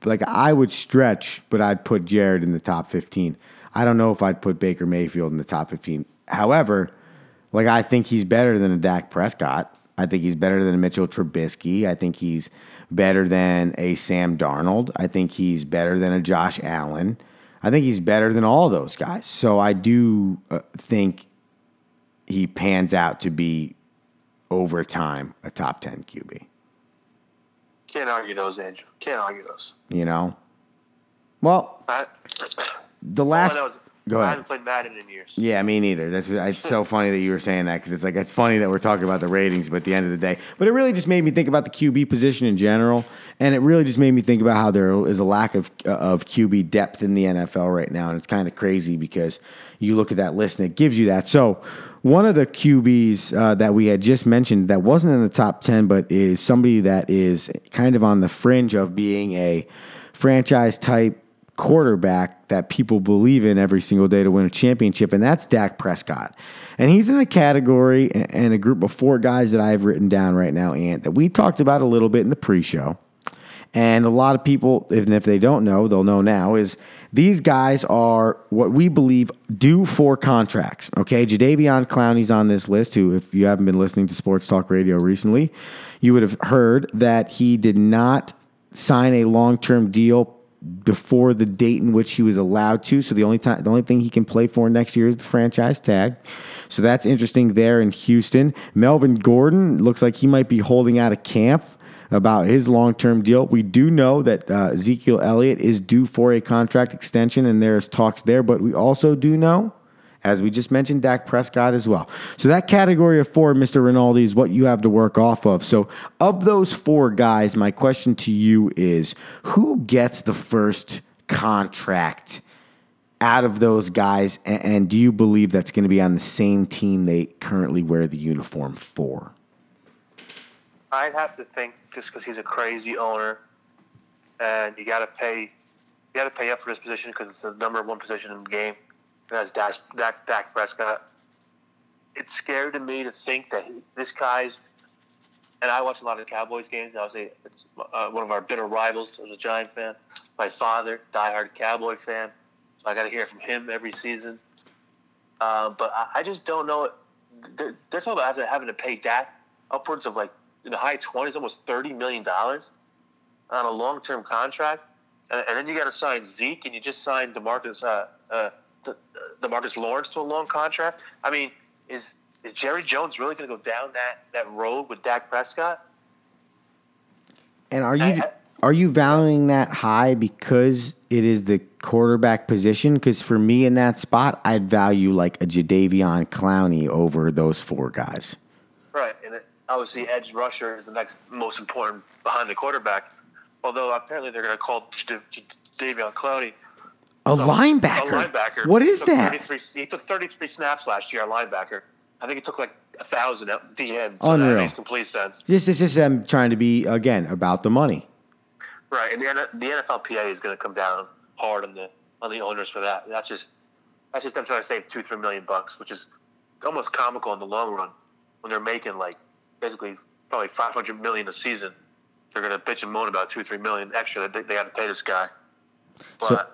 like, I would stretch, but I'd put Jared in the top fifteen. I don't know if I'd put Baker Mayfield in the top fifteen. However, like, I think he's better than a Dak Prescott. I think he's better than a Mitchell Trubisky. I think he's better than a Sam Darnold. I think he's better than a Josh Allen. I think he's better than all those guys. So I do uh, think he pans out to be, over time, a top ten Q B. Can't argue those, Andrew. Can't argue those. You know? Well, I, the last... Well, Go ahead. I haven't played Madden in years. Yeah, me neither. That's it's so funny that you were saying that because it's like it's funny that we're talking about the ratings, but at the end of the day, but it really just made me think about the Q B position in general, and it really just made me think about how there is a lack of uh, of Q B depth in the N F L right now, and it's kind of crazy because you look at that list and it gives you that. So one of the Q Bs uh, that we had just mentioned that wasn't in the top ten, but is somebody that is kind of on the fringe of being a franchise type quarterback that people believe in every single day to win a championship, and that's Dak Prescott. And he's in a category and a group of four guys that I've written down right now, Ant, that we talked about a little bit in the pre-show. And a lot of people, even if they don't know, they'll know now, is these guys are what we believe due for contracts. Okay, Jadeveon Clowney's on this list, who, if you haven't been listening to Sports Talk Radio recently, you would have heard that he did not sign a long-term deal before the date in which he was allowed to. So the only time, the only thing he can play for next year is the franchise tag. So that's interesting there in Houston. Melvin Gordon looks like he might be holding out of camp about his long-term deal. We do know that uh, Ezekiel Elliott is due for a contract extension, and there's talks there. But we also do know, as we just mentioned, Dak Prescott as well. So that category of four, Mister Rinaldi, is what you have to work off of. So of those four guys, my question to you is, who gets the first contract out of those guys, and, and do you believe that's going to be on the same team they currently wear the uniform for? I'd have to think, just because he's a crazy owner, and you got to pay, you got to pay up for this position because it's the number one position in the game. That's Dak, that's Dak Prescott. It's scary to me to think that he, this guy's, and I watch a lot of Cowboys games. I was a, it's uh, one of our bitter rivals. I was a Giant fan. My father, diehard Cowboy fan. So I got to hear from him every season. Uh, but I, I just don't know. They're, they're talking about having to pay Dak upwards of like in the high twenties, almost thirty million dollars on a long-term contract. And, and then you got to sign Zeke, and you just signed DeMarcus uh, uh The, the Marcus Lawrence to a long contract. I mean, is is Jerry Jones really going to go down that, that road with Dak Prescott? And are you I, Are you valuing that high because it is the quarterback position? Because for me in that spot, I'd value like a Jadeveon Clowney over those four guys. Right, and it, obviously edge rusher is the next most important behind the quarterback. Although apparently they're going to call Jadeveon Clowney a, so, linebacker. a linebacker. What is he that? He took thirty-three snaps last year, a linebacker. I think it took like a thousand at the end. So Unreal. That makes complete sense. This is just them trying to be, again, about the money. Right, and the, the N F L P A is going to come down hard on the on the owners for that. That's just that's just them trying to save two, three million bucks, which is almost comical in the long run when they're making like basically probably five hundred million a season. They're going to bitch and moan about two, three million extra that they, they got to pay this guy. But so,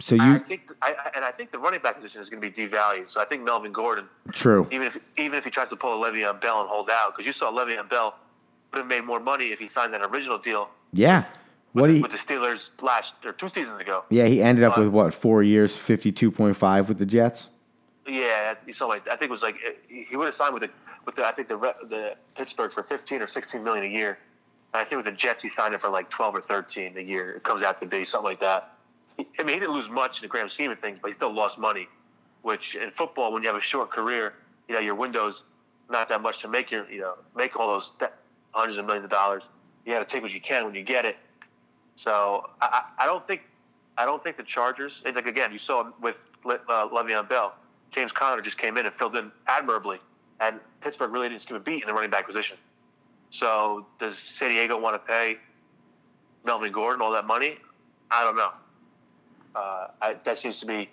so you, I think, I, and I think the running back position is going to be devalued. So I think Melvin Gordon, true, even if even if he tries to pull a Le'Veon Bell and hold out, because you saw Le'Veon Bell would have made more money if he signed that original deal. Yeah. What with, he, with the Steelers last or two seasons ago. Yeah, he ended up um, with what four years, fifty-two point five with the Jets. Yeah, something like that. I think it was like he would have signed with the with the, I think the the Pittsburgh for fifteen or sixteen million a year. And I think with the Jets he signed it for like twelve or thirteen a year. It comes out to be something like that. I mean, he didn't lose much in the grand scheme of things, but he still lost money. Which in football, when you have a short career, you know your window's not that much to make your you know make all those hundreds of millions of dollars. You got to take what you can when you get it. So I, I don't think I don't think the Chargers. It's like again, you saw with Le, uh, Le'Veon Bell, James Conner just came in and filled in admirably, and Pittsburgh really didn't skip a beat in the running back position. So does San Diego want to pay Melvin Gordon all that money? I don't know. Uh, I, that seems to be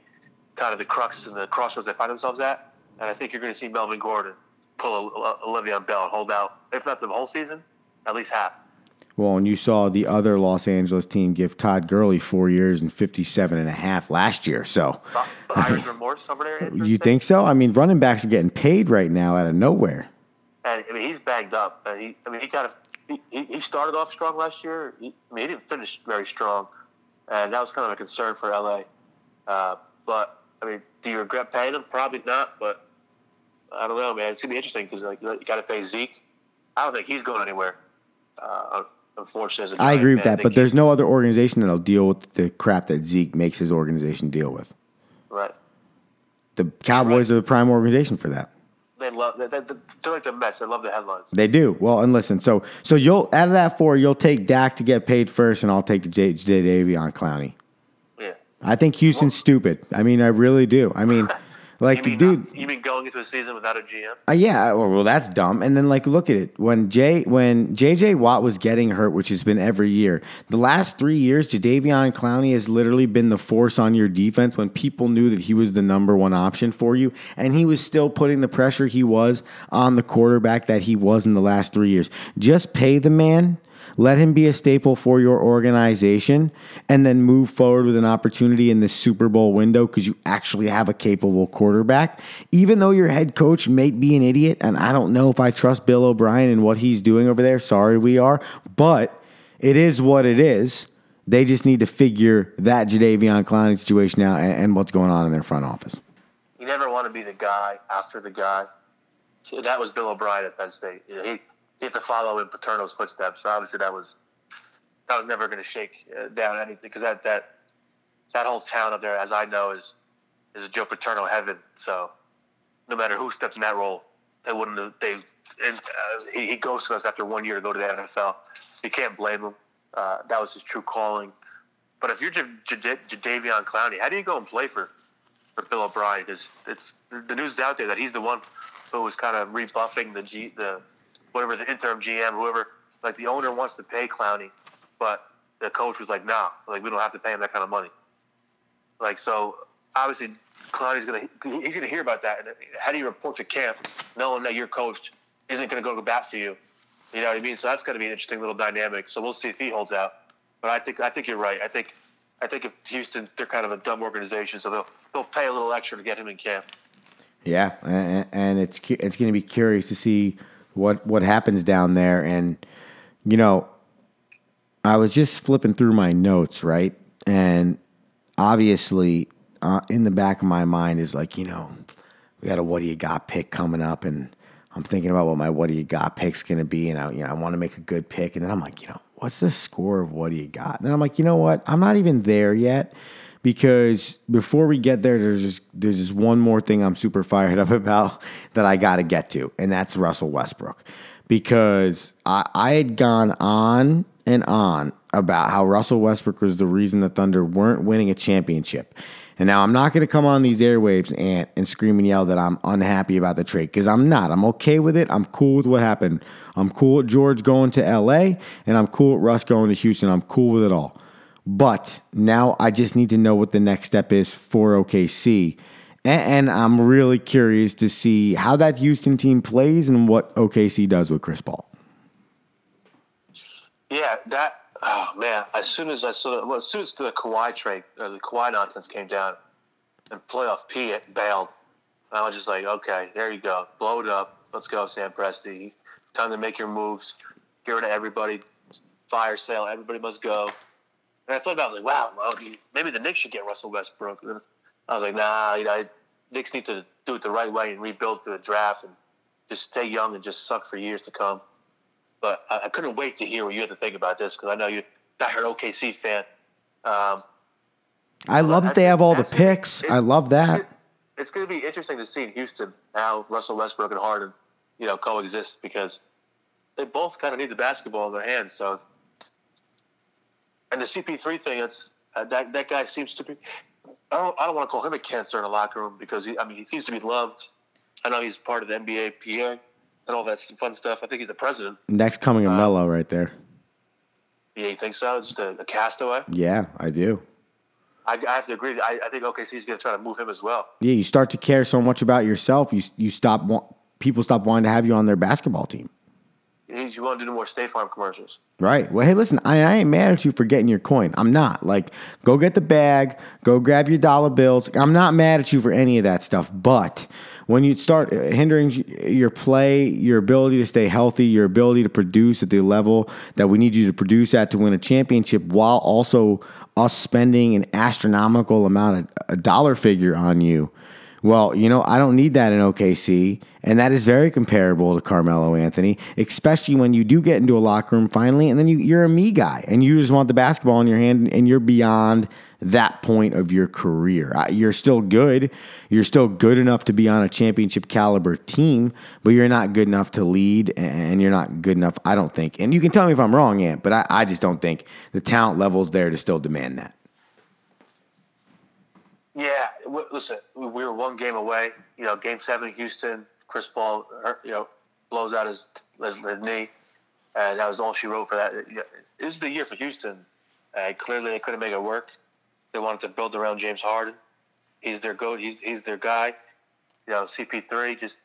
kind of the crux and the crossroads they find themselves at, and I think you're going to see Melvin Gordon pull a, a Le'Veon Bell and hold out, if not the whole season, at least half. Well, and you saw the other Los Angeles team give Todd Gurley four years and fifty-seven and a half last year. So, Irish remorse over there. You think so? I mean, running backs are getting paid right now out of nowhere. And I mean, he's banged up. And he, I mean, he kind of he, he started off strong last year. He, I mean, he didn't finish very strong, and that was kind of a concern for L A. Uh, but I mean, do you regret paying him? Probably not. But I don't know, man. It's gonna be interesting because like you got to pay Zeke. I don't think he's going anywhere. Uh, Unfortunately, I agree with that, but there's no other organization that'll deal with the crap that Zeke makes his organization deal with. Right. The Cowboys right. are the prime organization for that. They love. They, they, they're like the Mets. They love the headlines. They do. Well, and listen. So, so you'll out of that four, you'll take Dak to get paid first, and I'll take the J- Jadeveon Clowney. Yeah. I think Houston's well, stupid. I mean, I really do. I mean. Like, you mean, dude, not, you mean going into a season without a G M? Uh, yeah, well, well, that's dumb. And then, like, look at it. When J, when J J Watt was getting hurt, which has been every year, the last three years, Jadeveon Clowney has literally been the force on your defense when people knew that he was the number one option for you, and he was still putting the pressure he was on the quarterback that he was in the last three years. Just pay the man. Let him be a staple for your organization and then move forward with an opportunity in the Super Bowl window because you actually have a capable quarterback, even though your head coach may be an idiot. And I don't know if I trust Bill O'Brien and what he's doing over there. Sorry, we are. But it is what it is. They just need to figure that Jadeveon Clowney situation out and what's going on in their front office. You never want to be the guy after the guy. That was Bill O'Brien at Penn State. You know, he... You have to follow in Paterno's footsteps. So obviously, that was that was never going to shake down anything because that, that that whole town up there, as I know, is is a Joe Paterno heaven. So no matter who steps in that role, they wouldn't. They and, uh, he, he ghosted us after one year to go to the N F L. You can't blame him. Uh, that was his true calling. But if you're J- J- Jadeveon Clowney, how do you go and play for for Bill O'Brien? Because it's the news is out there that he's the one who was kind of rebuffing the G the. Whatever the interim G M, whoever, like the owner wants to pay Clowney, but the coach was like, "Nah, like we don't have to pay him that kind of money." Like so, obviously, Clowney's gonna he's gonna hear about that. And how do you report to camp knowing that your coach isn't gonna go back for you? You know what I mean? So that's gonna be an interesting little dynamic. So we'll see if he holds out. But I think I think you're right. I think I think if Houston, they're kind of a dumb organization, so they'll they'll pay a little extra to get him in camp. Yeah, and, and it's it's gonna be curious to see. What what happens down there. And, you know, I was just flipping through my notes, right? And obviously uh, in the back of my mind is like, you know, we got a what do you got pick coming up, and I'm thinking about what my what do you got pick's going to be, and I, you know, I want to make a good pick. And then I'm like, you know, what's the score of what he got? And I'm like, you know what? I'm not even there yet, because before we get there, there's just, there's just one more thing I'm super fired up about that I got to get to, and that's Russell Westbrook. Because I, I had gone on and on about how Russell Westbrook was the reason the Thunder weren't winning a championship. And now I'm not going to come on these airwaves and, and scream and yell that I'm unhappy about the trade, because I'm not. I'm okay with it. I'm cool with what happened. I'm cool with George going to L A, and I'm cool with Russ going to Houston. I'm cool with it all. But now I just need to know what the next step is for O K C. And I'm really curious to see how that Houston team plays and what O K C does with Chris Paul. Yeah, that, oh man, as soon as I saw that, well, as soon as the Kawhi trade, or the Kawhi nonsense came down and playoff P it bailed, I was just like, okay, there you go. Blow it up. Let's go, Sam Presti. Time to make your moves. Get rid of everybody. Fire sale. Everybody must go. And I thought about it, like, wow, well, maybe the Knicks should get Russell Westbrook. I was like, nah, you know, Knicks need to do it the right way and rebuild through the draft and just stay young and just suck for years to come. But I, I couldn't wait to hear what you had to think about this, because I know you're not an O K C fan. Um, I love that I, they have all the picks. It, I love that. It, it's going to be interesting to see in Houston how Russell Westbrook and Harden, you know, coexist, because they both kind of need the basketball in their hands. So, and the C P three thing, it's uh, that that guy seems to be. I don't, I don't want to call him a cancer in the locker room, because, he, I mean, he seems to be loved. I know he's part of the N B A P A and all that fun stuff. I think he's the president. Next coming of uh, Melo right there. Yeah, you think so? Just a, a castaway? Yeah, I do. I, I have to agree. I, I think O K C's going to try to move him as well. Yeah, you start to care so much about yourself, you you stop people stop wanting to have you on their basketball team. You want to do more State Farm commercials. Right. Well, hey, listen, I, I ain't mad at you for getting your coin. I'm not. Like, go get the bag. Go grab your dollar bills. I'm not mad at you for any of that stuff. But when you start hindering your play, your ability to stay healthy, your ability to produce at the level that we need you to produce at to win a championship, while also us spending an astronomical amount of a dollar figure on you, well, you know, I don't need that in O K C, and that is very comparable to Carmelo Anthony, especially when you do get into a locker room finally, and then you, you're a me guy, and you just want the basketball in your hand, and you're beyond that point of your career. You're still good. You're still good enough to be on a championship caliber team, but you're not good enough to lead, and you're not good enough, I don't think. And you can tell me if I'm wrong, Ant, but I, I just don't think the talent level's there to still demand that. Yeah, w- listen, we were one game away. You know, game seven in Houston, Chris Paul, you know, blows out his, his, his knee, and that was all she wrote for that. It was the year for Houston. Uh, clearly, they couldn't make it work. They wanted to build around James Harden. He's their goat. He's he's their guy. You know, C P three just,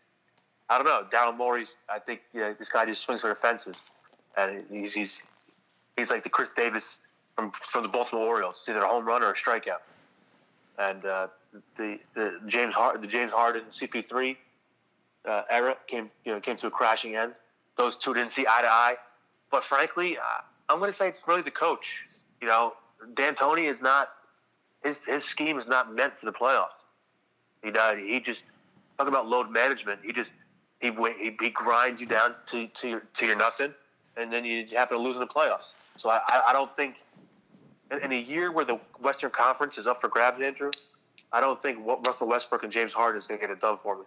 I don't know. Daryl Morey's, I think, you know, this guy just swings for the fences, and he's he's he's like the Chris Davis from from the Baltimore Orioles. It's either a home run or a strikeout. And uh, the the James Hard the James Harden C P three uh, era came you know came to a crashing end. Those two didn't see eye to eye. But frankly, uh, I'm going to say it's really the coach. You know, D'Antoni is not his his scheme is not meant for the playoffs. You know, he just talk about load management. He just he he, he grinds you down to to your, to your nothing, and then you happen to lose in the playoffs. So I I don't think. In a year where the Western Conference is up for grabs, Andrew, I don't think Russell Westbrook and James Harden is going to get it done for me.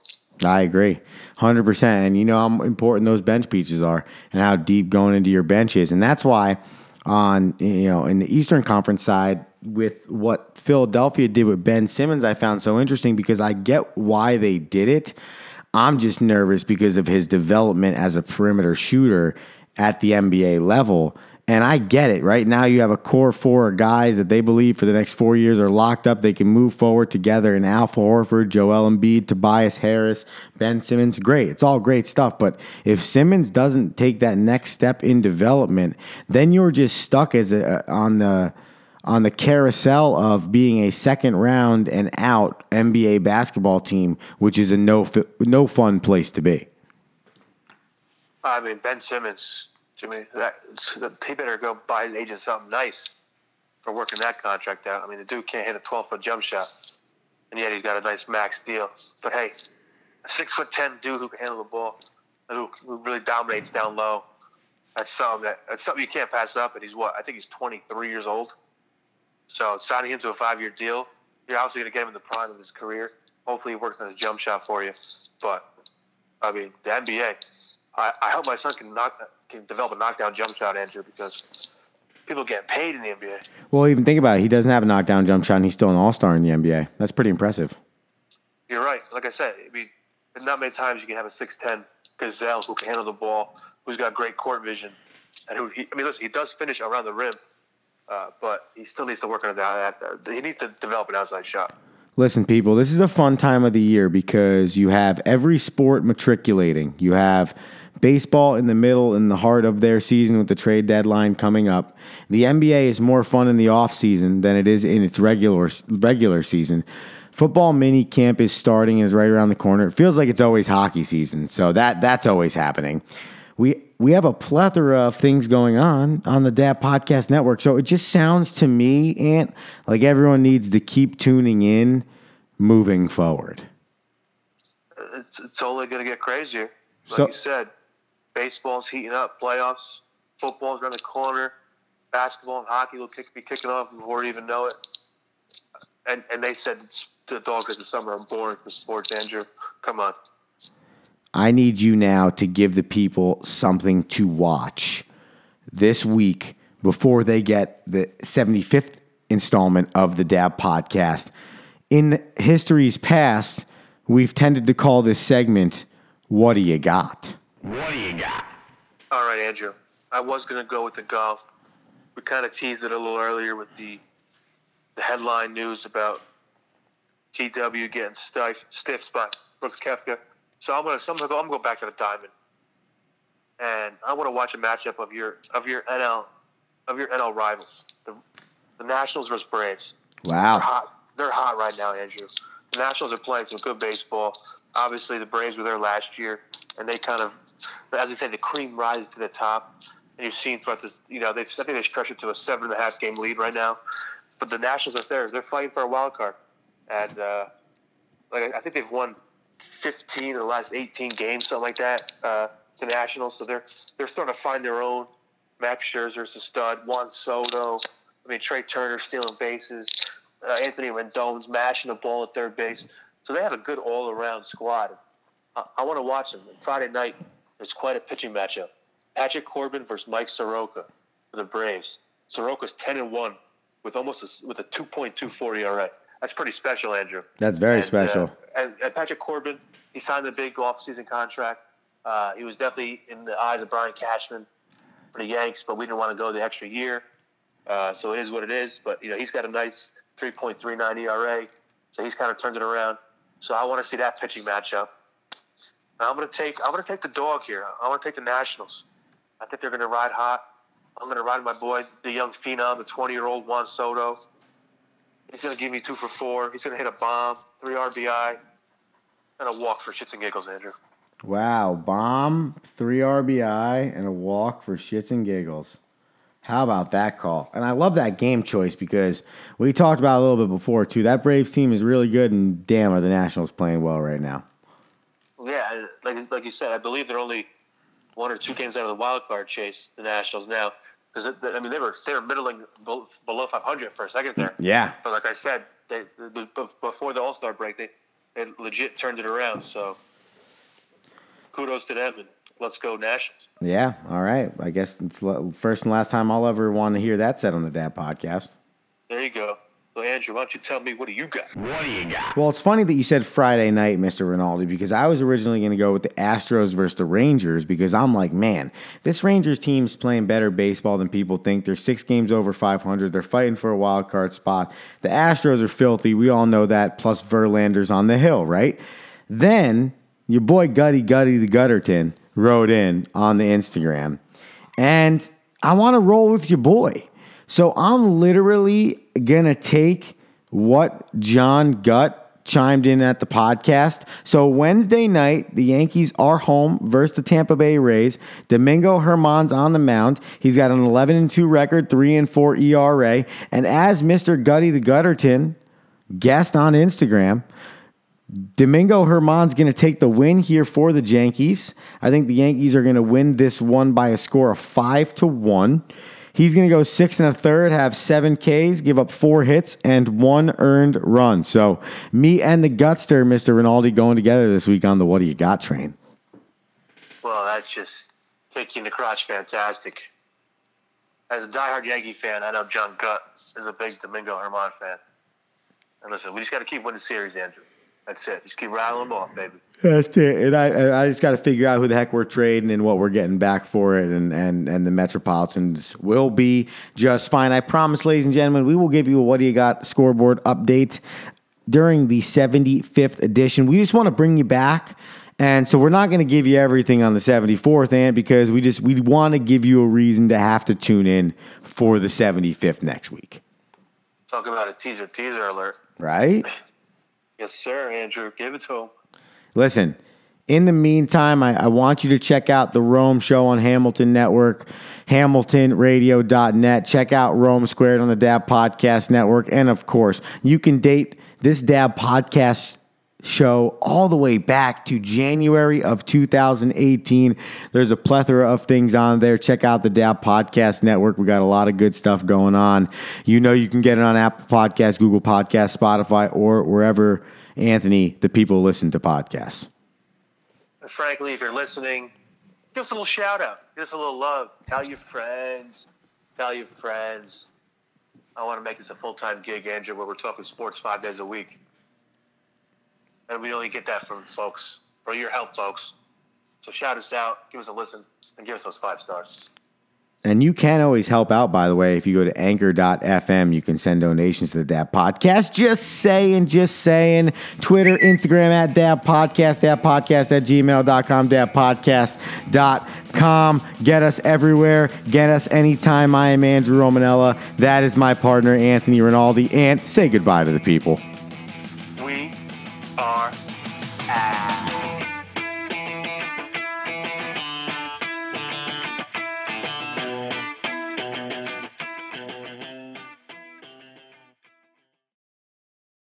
I agree, one hundred percent. And you know how important those bench pieces are and how deep going into your bench is. And that's why on you know in the Eastern Conference side, with what Philadelphia did with Ben Simmons, I found so interesting, because I get why they did it. I'm just nervous because of his development as a perimeter shooter at the N B A level. And I get it, right? Now you have a core four of guys that they believe for the next four years are locked up. They can move forward together in Al Horford, Joel Embiid, Tobias Harris, Ben Simmons. Great. It's all great stuff. But if Simmons doesn't take that next step in development, then you're just stuck as a, on the on the carousel of being a second round and out N B A basketball team, which is a no, no fun place to be. I mean, Ben Simmons... I mean, that, he better go buy his agent something nice for working that contract out. I mean, the dude can't hit a twelve-foot jump shot, and yet he's got a nice max deal. But, hey, a six foot ten dude who can handle the ball, who really dominates down low, That's something that that's something you can't pass up. And he's what? I think he's twenty-three years old. So signing him to a five-year deal, you're obviously going to get him in the prime of his career. Hopefully he works on his jump shot for you. But, I mean, the N B A, I, I hope my son can knock, can develop a knockdown jump shot, Andrew, because people get paid in the N B A. Well, even think about it. He doesn't have a knockdown jump shot, and he's still an all-star in the N B A. That's pretty impressive. You're right. Like I said, I mean, there's not many times you can have a six ten gazelle who can handle the ball, who's got great court vision, and who he, I mean, listen, he does finish around the rim, uh, but he still needs to work on that. He needs to develop an outside shot. Listen, people, this is a fun time of the year because you have every sport matriculating. You have baseball in the middle, in the heart of their season with the trade deadline coming up. The N B A is more fun in the offseason than it is in its regular regular season. Football mini camp is starting and is right around the corner. It feels like it's always hockey season, so that that's always happening. We we have a plethora of things going on on the Dab Podcast Network. So it just sounds to me, Ant, like everyone needs to keep tuning in moving forward. It's, it's only going to get crazier. Like so, you said, baseball's heating up, playoffs, football's around the corner, basketball and hockey will kick, be kicking off before you even know it. And and they said to the dogs at the summer, I'm boring for sports, Andrew. Come on. I need you now to give the people something to watch this week before they get the seventy-fifth installment of the Dab Podcast. In history's past, we've tended to call this segment, What Do You Got? What do you got? All right, Andrew. I was going to go with the golf. We kind of teased it a little earlier with the, the headline news about T W getting stiff, stiffed by Brooks Koepka. So I'm gonna, so I'm gonna go. I'm gonna go back to the diamond, and I want to watch a matchup of your of your N L of your N L rivals, the, the Nationals versus Braves. Wow, they're hot. They're hot right now, Andrew. The Nationals are playing some good baseball. Obviously, the Braves were there last year, and they kind of, as they say, the cream rises to the top. And you've seen throughout this, you know, they I think they stretch it to a seven and a half game lead right now. But the Nationals are there. They're fighting for a wild card, and uh, like I think they've won fifteen of the last eighteen games, something like that, uh, the Nationals. So they're they're starting to find their own. Max Scherzer's a stud. Juan Soto. I mean, Trey Turner stealing bases. Uh, Anthony Rendon's mashing the ball at third base. So they have a good all-around squad. I, I want to watch them. And Friday night, there's quite a pitching matchup. Patrick Corbin versus Mike Soroka for the Braves. Soroka's ten and one with almost a, with a two point two four E R A. That's pretty special, Andrew. That's very and, special. Uh, and, and Patrick Corbin, he signed a big off-season contract. Uh, he was definitely in the eyes of Brian Cashman for the Yanks, but we didn't want to go the extra year. Uh, so it is what it is. But, you know, he's got a nice three point three nine E R A, so he's kind of turned it around. So I want to see that pitching matchup. Now I'm going to take I'm going to take the dog here. I want to take the Nationals. I think they're going to ride hot. I'm going to ride my boy, the young phenom, the twenty-year-old Juan Soto. He's going to give me two for four. He's going to hit a bomb, three R B I, and a walk for shits and giggles, Andrew. Wow, bomb, three R B I, and a walk for shits and giggles. How about that call? And I love that game choice because we talked about it a little bit before, too. That Braves team is really good, and damn, are the Nationals playing well right now. Yeah, like like you said, I believe they're only one or two games out of the wild card chase, the Nationals now. Because, I mean, they were they were middling below five hundred for a second there. Yeah. But like I said, they, they, before the All-Star break, they, they legit turned it around. So kudos to them, and let's go Nationals. Yeah, all right. I guess it's first and last time I'll ever want to hear that said on the Dab Podcast. There you go. So, Andrew, why don't you tell me, what do you got? What do you got? Well, it's funny that you said Friday night, Mister Rinaldi, because I was originally going to go with the Astros versus the Rangers because I'm like, man, this Rangers team's playing better baseball than people think. They're six games over five hundred. They're fighting for a wild card spot. The Astros are filthy. We all know that, plus Verlander's on the hill, right? Then your boy Gutty Gutty the Gutterton wrote in on the Instagram, and I want to roll with your boy. So I'm literally going to take what John Gutt chimed in at the podcast. So Wednesday night, the Yankees are home versus the Tampa Bay Rays. Domingo Germán's on the mound. He's got an eleven and two record, three and four E R A. And as Mister Gutty the Gutterton guessed on Instagram, Domingo Germán's going to take the win here for the Yankees. I think the Yankees are going to win this one by a score of five to one. He's going to go six and a third, have seven Ks, give up four hits, and one earned run. So me and the gutster, Mister Rinaldi, going together this week on the What Do You Got train. Well, that's just kicking the crotch fantastic. As a diehard Yankee fan, I know John Gutt is a big Domingo Germán fan. And listen, we just got to keep winning series, Andrew. That's it. Just keep rattling them off, baby. That's it. And I, I just got to figure out who the heck we're trading and what we're getting back for it. And, and, and the Metropolitans will be just fine. I promise, ladies and gentlemen, we will give you a What Do You Got scoreboard update during the seventy-fifth edition. We just want to bring you back. And so we're not going to give you everything on the seventy-fourth, Ant, because we just we want to give you a reason to have to tune in for the seventy-fifth next week. Talk about a teaser, teaser alert. Right? Yes, sir, Andrew. Give it to him. Listen, in the meantime, I, I want you to check out the Rome Show on Hamilton Network, hamilton radio dot net. Check out Rome Squared on the Dab Podcast Network. And, of course, you can date this Dab Podcast show all the way back to January of two thousand eighteen. There's a plethora of things on there. Check out the Dab Podcast Network. We got a lot of good stuff going on. You know you can get it on Apple Podcasts, Google Podcasts, Spotify, or wherever, Anthony, the people listen to podcasts. And frankly, if you're listening, give us a little shout out. Give us a little love. Tell your friends. Tell your friends. I want to make this a full-time gig, Andrew, where we're talking sports five days a week. And we only get that from folks, for your help, folks. So shout us out, give us a listen, and give us those five stars. And you can always help out, by the way. If you go to anchor dot f m, you can send donations to the Dab Podcast. Just saying, just saying. Twitter, Instagram, at Dab Podcast, Dab Podcast at gmail dot com, dab podcast dot com. Get us everywhere. Get us anytime. I am Andrew Romanella. That is my partner, Anthony Rinaldi. And say goodbye to the people.